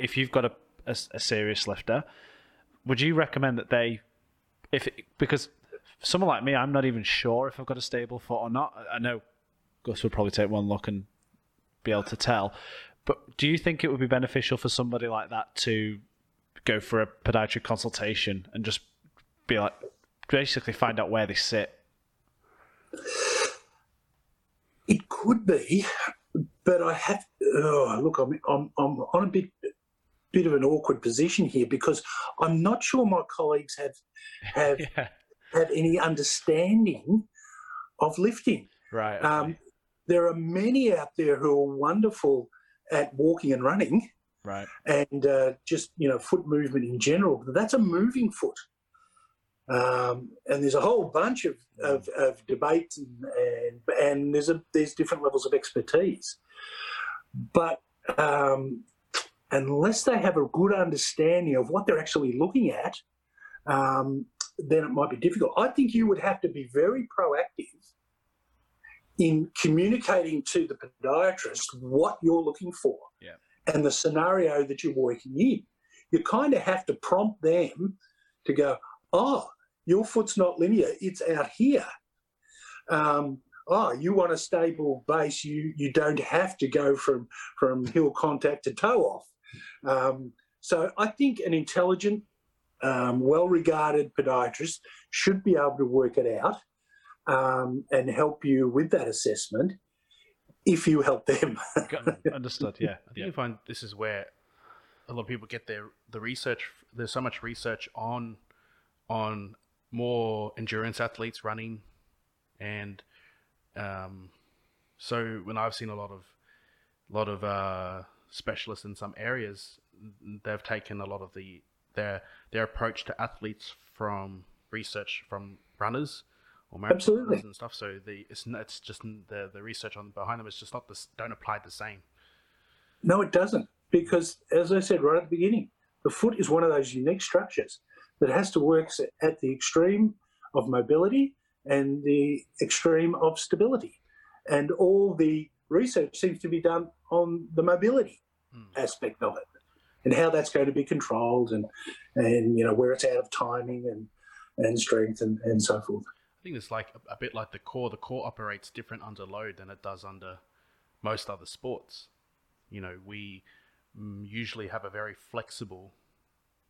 if you've got a serious lifter, would you recommend that because someone like me, I'm not even sure if I've got a stable foot or not. I know Gus would probably take one look and be able to tell, but do you think it would be beneficial for somebody like that to go for a podiatric consultation and just be like, basically find out where they sit? It could be, but I have... I'm on a bit of an awkward position here, because I'm not sure my colleagues have yeah. have any understanding of lifting. Right. Okay. There are many out there who are wonderful at walking and running, right, and just, you know, foot movement in general. That's a moving foot, and there's a whole bunch of debates and there's different levels of expertise. But unless they have a good understanding of what they're actually looking at, then it might be difficult. I think you would have to be very proactive in communicating to the podiatrist what you're looking for, yeah, and the scenario that you're working in. You kind of have to prompt them to go, oh, your foot's not linear, it's out here. Oh, you want a stable base, you don't have to go from heel contact to toe off. So I think an intelligent, well-regarded podiatrist should be able to work it out, and help you with that assessment if you help them. Understood, yeah. I think you find this is where a lot of people get the research. There's so much research on more endurance athletes running, and so when I've seen a lot of specialists in some areas, they've taken a lot of their approach to athletes from research from runners. Absolutely. And stuff. So it's just the research behind them is just don't apply the same. No, it doesn't, because as I said right at the beginning, the foot is one of those unique structures that has to work at the extreme of mobility and the extreme of stability, and all the research seems to be done on the mobility aspect of it and how that's going to be controlled, and you know, where it's out of timing and strength and so forth. I think it's like a bit like the core. The core operates different under load than it does under most other sports. You know, we usually have a very flexible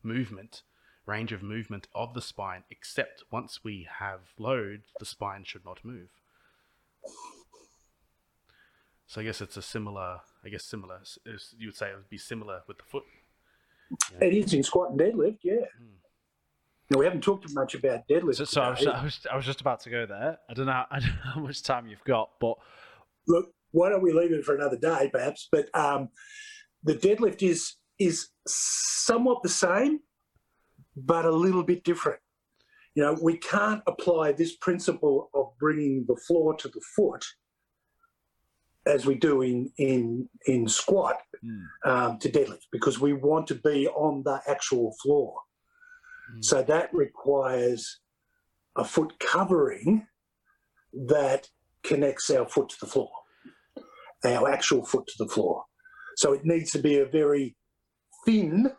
range of movement of the spine, except once we have load, the spine should not move. So I guess it's a similar, you would say it would be similar with the foot. Yeah. It is in squat and deadlift, yeah. Mm. Now, we haven't talked much about deadlift. So I was just about to go there. I don't know how much time you've got, but... Look, why don't we leave it for another day, perhaps? But the deadlift is somewhat the same, but a little bit different. You know, we can't apply this principle of bringing the floor to the foot as we do in squat to deadlift, because we want to be on the actual floor. So that requires a foot covering that connects our foot to the floor, our actual foot to the floor. So it needs to be a very thin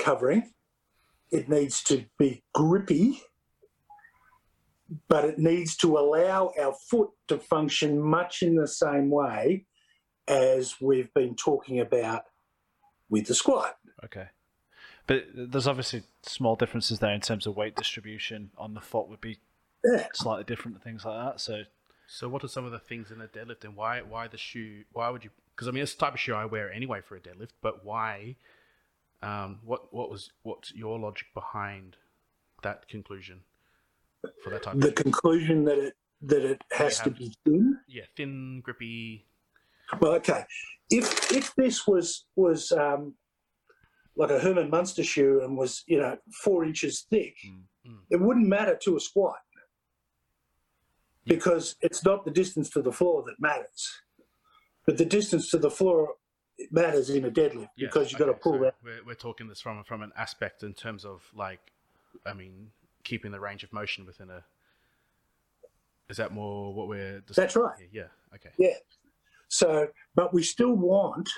covering. It needs to be grippy, but it needs to allow our foot to function much in the same way as we've been talking about with the squat. Okay. But there's obviously small differences there in terms of weight distribution on the foot would be slightly different and things like that. So what are some of the things in a deadlift, and why the shoe? Why would you? Because I mean, it's the type of shoe I wear anyway for a deadlift. But why? What's your logic behind that conclusion for that type? The conclusion that it has to be thin. Yeah, thin, grippy. Well, okay. If this was like a Herman Munster shoe and was, 4 inches thick, it wouldn't matter to a squat because it's not the distance to the floor that matters. But the distance to the floor matters in a deadlift because you've got to pull that. We're talking this from an aspect in terms of keeping the range of motion within a... Is that more what we're discussing? That's right. Here? Yeah, okay. Yeah. So, but we still want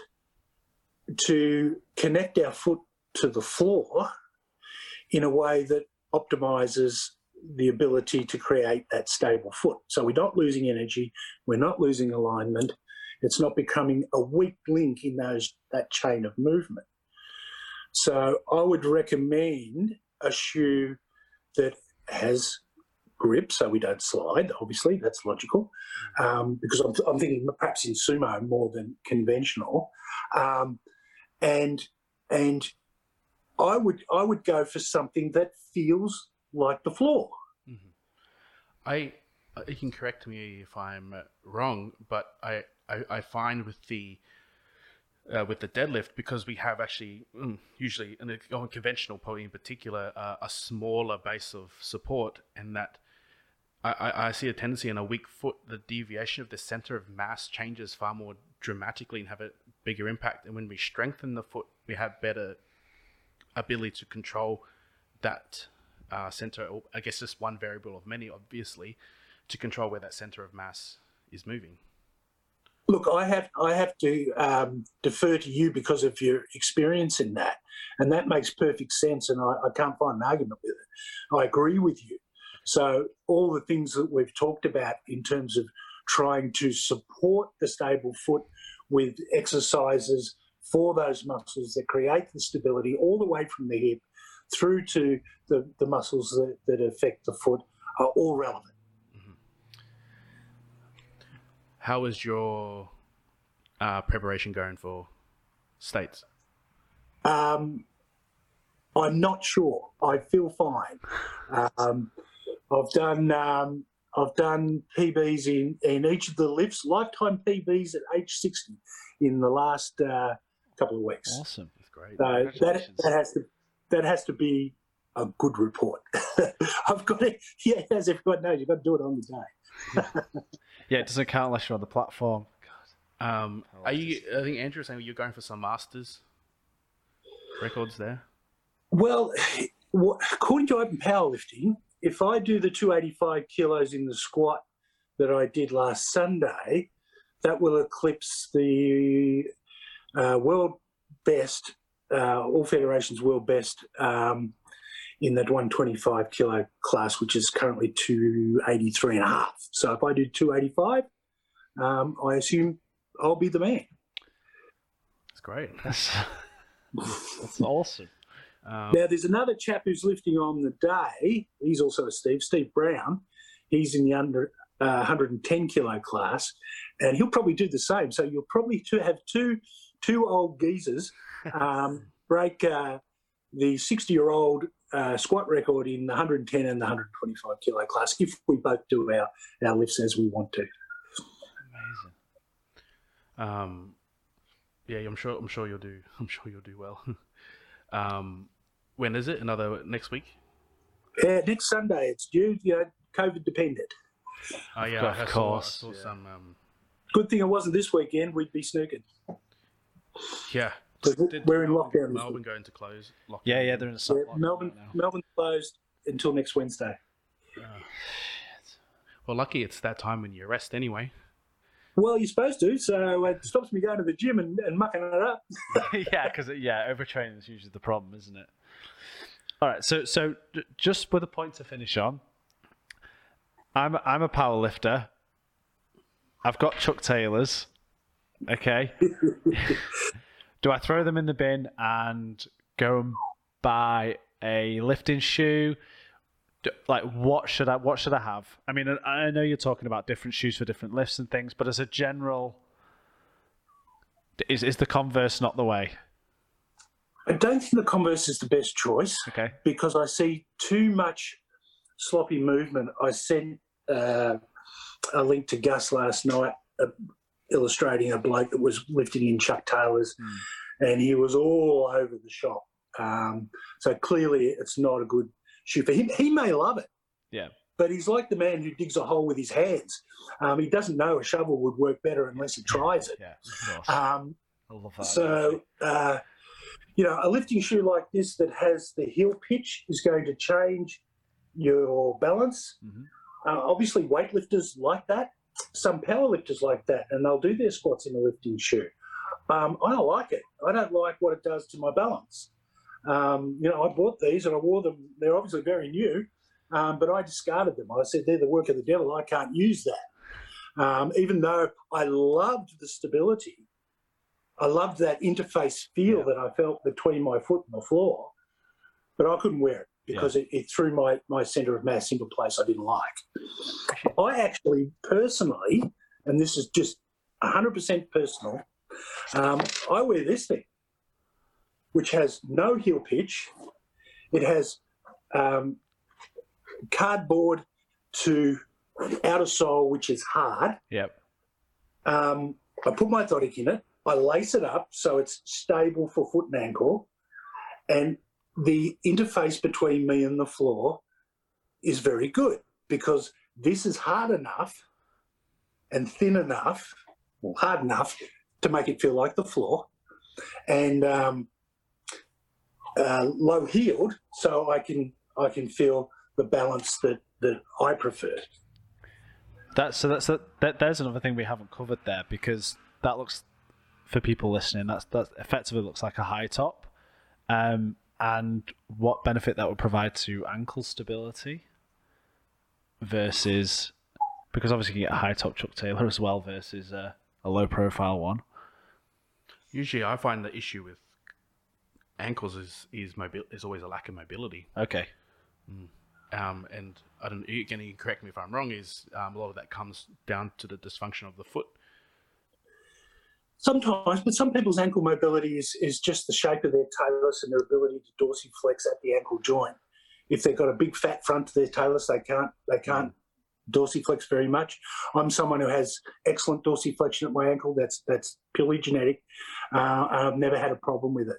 to connect our foot to the floor in a way that optimizes the ability to create that stable foot. So we're not losing energy, we're not losing alignment, it's not becoming a weak link in that chain of movement. So I would recommend a shoe that has grip so we don't slide, obviously, that's logical, because I'm thinking perhaps in sumo more than conventional. And I would go for something that feels like the floor. Mm-hmm. You can correct me if I'm wrong, but I find with the deadlift, because we have actually usually in the conventional, probably in particular, a smaller base of support, and that I see a tendency in a weak foot, the deviation of the center of mass changes far more dramatically and have a bigger impact. And when we strengthen the foot, we have better ability to control that center. I guess just one variable of many, obviously, to control where that center of mass is moving. Look, I have to defer to you because of your experience in that, and that makes perfect sense, and I can't find an argument with it. I agree with you. So all the things that we've talked about in terms of trying to support the stable foot with exercises for those muscles that create the stability all the way from the hip through to the muscles that affect the foot are all relevant. Mm-hmm. How is your preparation going for States? I'm not sure. I feel fine. I've done PBs in each of the lifts, lifetime PBs at age 60 in the last couple of weeks. Awesome. That's great. So that has to be a good report. I've got it. Yeah, as everyone knows, you've got to do it on the day. Yeah, it doesn't count unless you're on the platform. God. I think Andrew was saying you're going for some Masters records there. Well, according to Open Powerlifting, if I do the 285 kilos in the squat that I did last Sunday, that will eclipse the world best, all federations world best in that 125 kilo class, which is currently 283 and a half. So if I do 285, I assume I'll be the man. That's great. That's awesome. Now, there's another chap who's lifting on the day. He's also Steve Brown. He's in the under 110 kilo class, and he'll probably do the same. So you'll probably have two old geezers break the 60-year-old squat record in the 110 and the 125 kilo class if we both do our lifts as we want to. Amazing. Yeah, I'm sure you'll do. I'm sure you'll do well. When is it? Next week? Yeah, next Sunday. It's due. You know, COVID dependent. Oh yeah, of course. I saw some. Good thing it wasn't this weekend. We'd be snookered. Yeah, we're in lockdown. Melbourne going to close. Lockdown. Yeah, they're in a sub-lockdown. Melbourne's closed until next Wednesday. Well, lucky it's that time when you rest anyway. Well, you're supposed to, so it stops me going to the gym and mucking it up. Yeah, because overtraining is usually the problem, isn't it? All right, so just with a point to finish on, I'm a power lifter. I've got Chuck Taylors. Okay. Do I throw them in the bin and go and buy a lifting shoe? What should I have? I mean, I know you're talking about different shoes for different lifts and things, but as a general, is the Converse not the way? I don't think the Converse is the best choice. Okay. Because I see too much sloppy movement. I sent a link to Gus last night illustrating a bloke that was lifting in Chuck Taylor's, and he was all over the shop. So clearly it's not a good shoe for him. He may love it, yeah, but he's like the man who digs a hole with his hands. He doesn't know a shovel would work better unless he tries it. Yeah, of course. I love that. So, a lifting shoe like this that has the heel pitch is going to change your balance. Mm-hmm. Obviously, weightlifters like that. Some powerlifters like that, and they'll do their squats in a lifting shoe. I don't like it. I don't like what it does to my balance. I bought these and I wore them. They're obviously very new, but I discarded them. I said, they're the work of the devil. I can't use that. Even though I loved the stability, I loved that interface feel that I felt between my foot and the floor, but I couldn't wear it because it threw my centre of mass into a place I didn't like. I actually personally, and this is just 100% personal, I wear this thing, which has no heel pitch. It has cardboard to outer sole, which is hard. Yep. I put my orthotic in it. I lace it up so it's stable for foot and ankle. And the interface between me and the floor is very good because this is hard enough and thin enough, or hard enough, to make it feel like the floor. And... low heeled, so I can feel the balance that I prefer. There's another thing we haven't covered there, because that looks, for people listening, that effectively looks like a high top, and what benefit that would provide to ankle stability versus, because obviously you can get a high top Chuck Taylor as well versus a low profile one. Usually, I find the issue with ankles is always a lack of mobility. Okay. And I don't, again, you can correct me if I'm wrong, is a lot of that comes down to the dysfunction of the foot. Sometimes, but some people's ankle mobility is just the shape of their talus and their ability to dorsiflex at the ankle joint. If they've got a big fat front to their talus, they can't dorsiflex very much. I'm someone who has excellent dorsiflexion at my ankle. That's purely genetic. I've never had a problem with it.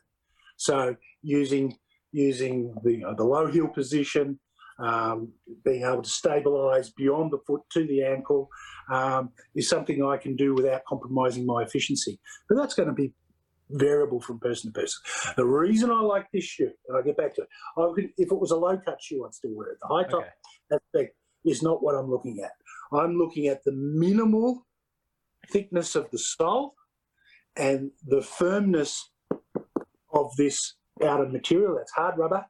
So using the low heel position, being able to stabilise beyond the foot to the ankle is something I can do without compromising my efficiency. But that's going to be variable from person to person. The reason I like this shoe, and I'll get back to it, if it was a low-cut shoe, I'd still wear it. The high-top aspect is not what I'm looking at. I'm looking at the minimal thickness of the sole and the firmness of this outer material that's hard rubber,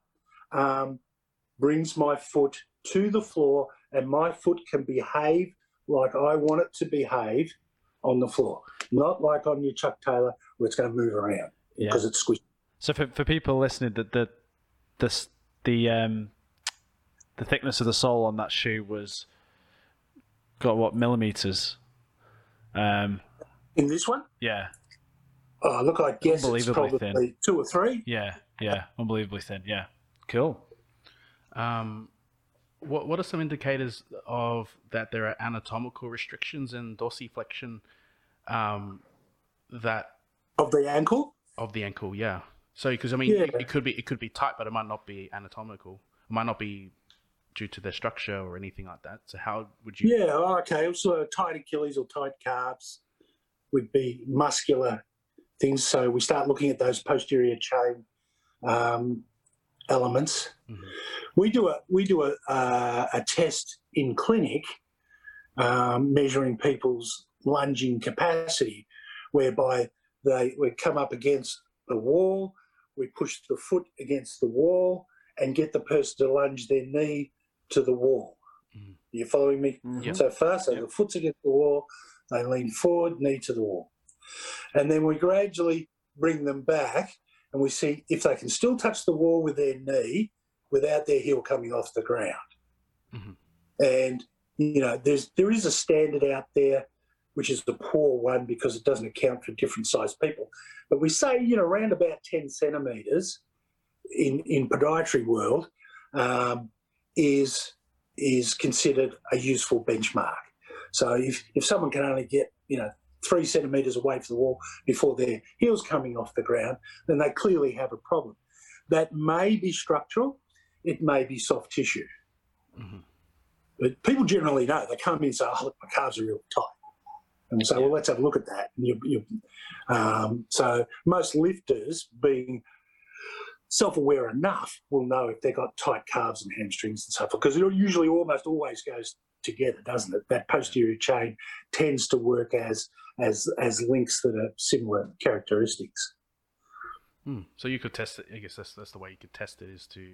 brings my foot to the floor, and my foot can behave like I want it to behave on the floor, not like on your Chuck Taylor where it's going to move around because it's squishy. So for people listening, the thickness of the sole on that shoe was got what millimeters? In this one? Yeah. Oh, look, I guess it's probably thin. 2 or 3. Yeah, unbelievably thin. Yeah, cool. What are some indicators of that there are anatomical restrictions in dorsiflexion? That of the ankle. Of the ankle, yeah. So because it could be tight, but it might not be anatomical. It might not be due to their structure or anything like that. So how would you? Yeah, okay. So tight Achilles or tight calves would be muscular things. So we start looking at those posterior chain elements. Mm-hmm. We do a test in clinic measuring people's lunging capacity, whereby they would come up against the wall, we push the foot against the wall, and get the person to lunge their knee to the wall. Mm-hmm. You're following me? Mm-hmm. So far, so the foot's against the wall, they lean forward, knee to the wall. And then we gradually bring them back, and we see if they can still touch the wall with their knee without their heel coming off the ground. Mm-hmm. And, you know, there is a standard out there, which is the poor one because it doesn't account for different sized people. But we say, you know, around about 10 centimetres in podiatry world is considered a useful benchmark. So if someone can only get, you know, 3 centimetres away from the wall before their heel's coming off the ground, then they clearly have a problem. That may be structural, it may be soft tissue. Mm-hmm. But people generally know, they come in and say, oh, look, my calves are real tight. And so, well, let's have a look at that. So most lifters, being self-aware enough, will know if they've got tight calves and hamstrings and so forth, because it usually almost always goes together, doesn't it? That posterior chain tends to work as links that are similar characteristics. So you could test it. I guess that's the way you could test it, is to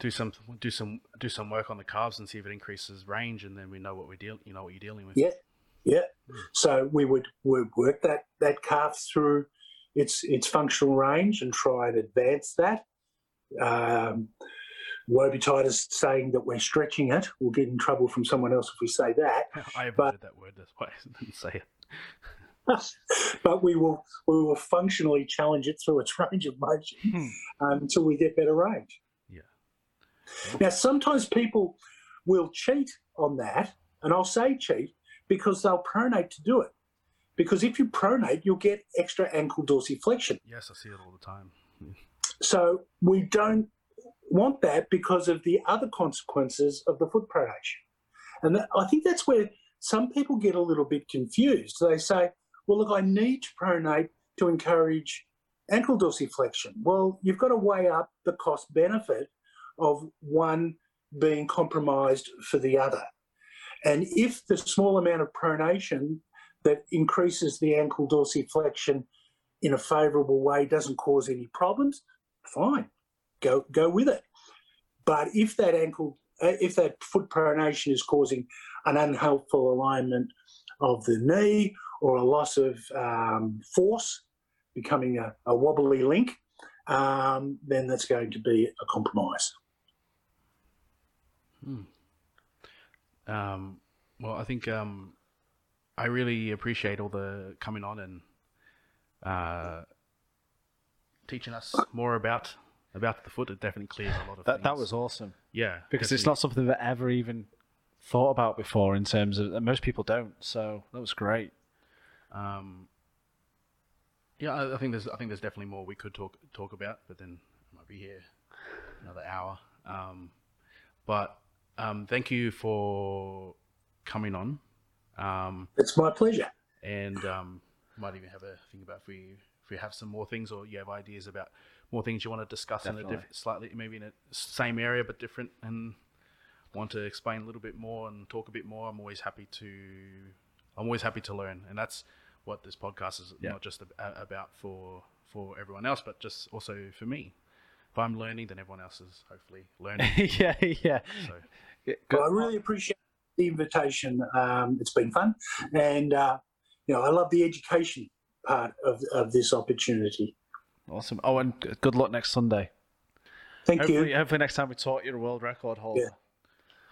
do some work on the calves and see if it increases range, and then we know what you're dealing with. Yeah. Yeah, so we would work that calf through its functional range and try and advance that. Woe betide us saying that we're stretching it. We'll get in trouble from someone else if we say that. I avoided that word, that's why I didn't say it. But we will functionally challenge it through its range of motion until we get better range. Yeah. Now, sometimes people will cheat on that, and I'll say cheat, because they'll pronate to do it. Because if you pronate, you'll get extra ankle dorsiflexion. Yes, I see it all the time. So we don't want that because of the other consequences of the foot pronation. And I think that's where some people get a little bit confused. They say, well, look, I need to pronate to encourage ankle dorsiflexion. Well, you've got to weigh up the cost benefit of one being compromised for the other. And if the small amount of pronation that increases the ankle dorsiflexion in a favourable way doesn't cause any problems, fine, go with it. But if that foot pronation is causing an unhelpful alignment of the knee or a loss of force, becoming a wobbly link, then that's going to be a compromise. Well, I think I really appreciate all the coming on and teaching us more about the foot. It definitely clears a lot of things. That was awesome. Yeah, because definitely. It's not something that I ever even thought about before, in terms of, and most people don't. So that was great. Yeah, I think there's definitely more we could talk about, but then I might be here another hour. Thank you for coming on. It's my pleasure. And might even have a think about if we have some more things, or you have ideas about more things you want to discuss. Definitely. In a slightly, maybe in a same area but different, and want to explain a little bit more and talk a bit more. I'm always happy to learn, and that's what this podcast is not just about for everyone else, but just also for me. if I'm learning, then everyone else is hopefully learning. Yeah. So, well, I really appreciate the invitation. It's been fun, and I love the education part of this opportunity. Awesome. Oh, and good luck next Sunday. Thank you. Hopefully next time we talk, you're a world record holder. Yeah.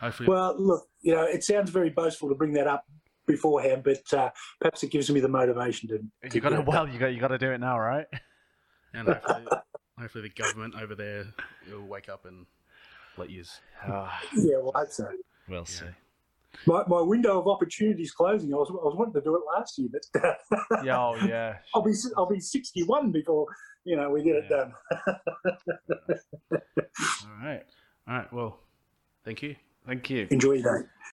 Hopefully. Well, look, it sounds very boastful to bring that up beforehand, but perhaps it gives me the motivation to you got to do it now, right? And hopefully the government over there will wake up and let you. Yeah, well, I'd say. We'll see. My window of opportunity is closing. I was wanting to do it last year, but I'll be 61 before we get it done. All right. Well, thank you. Enjoy your day.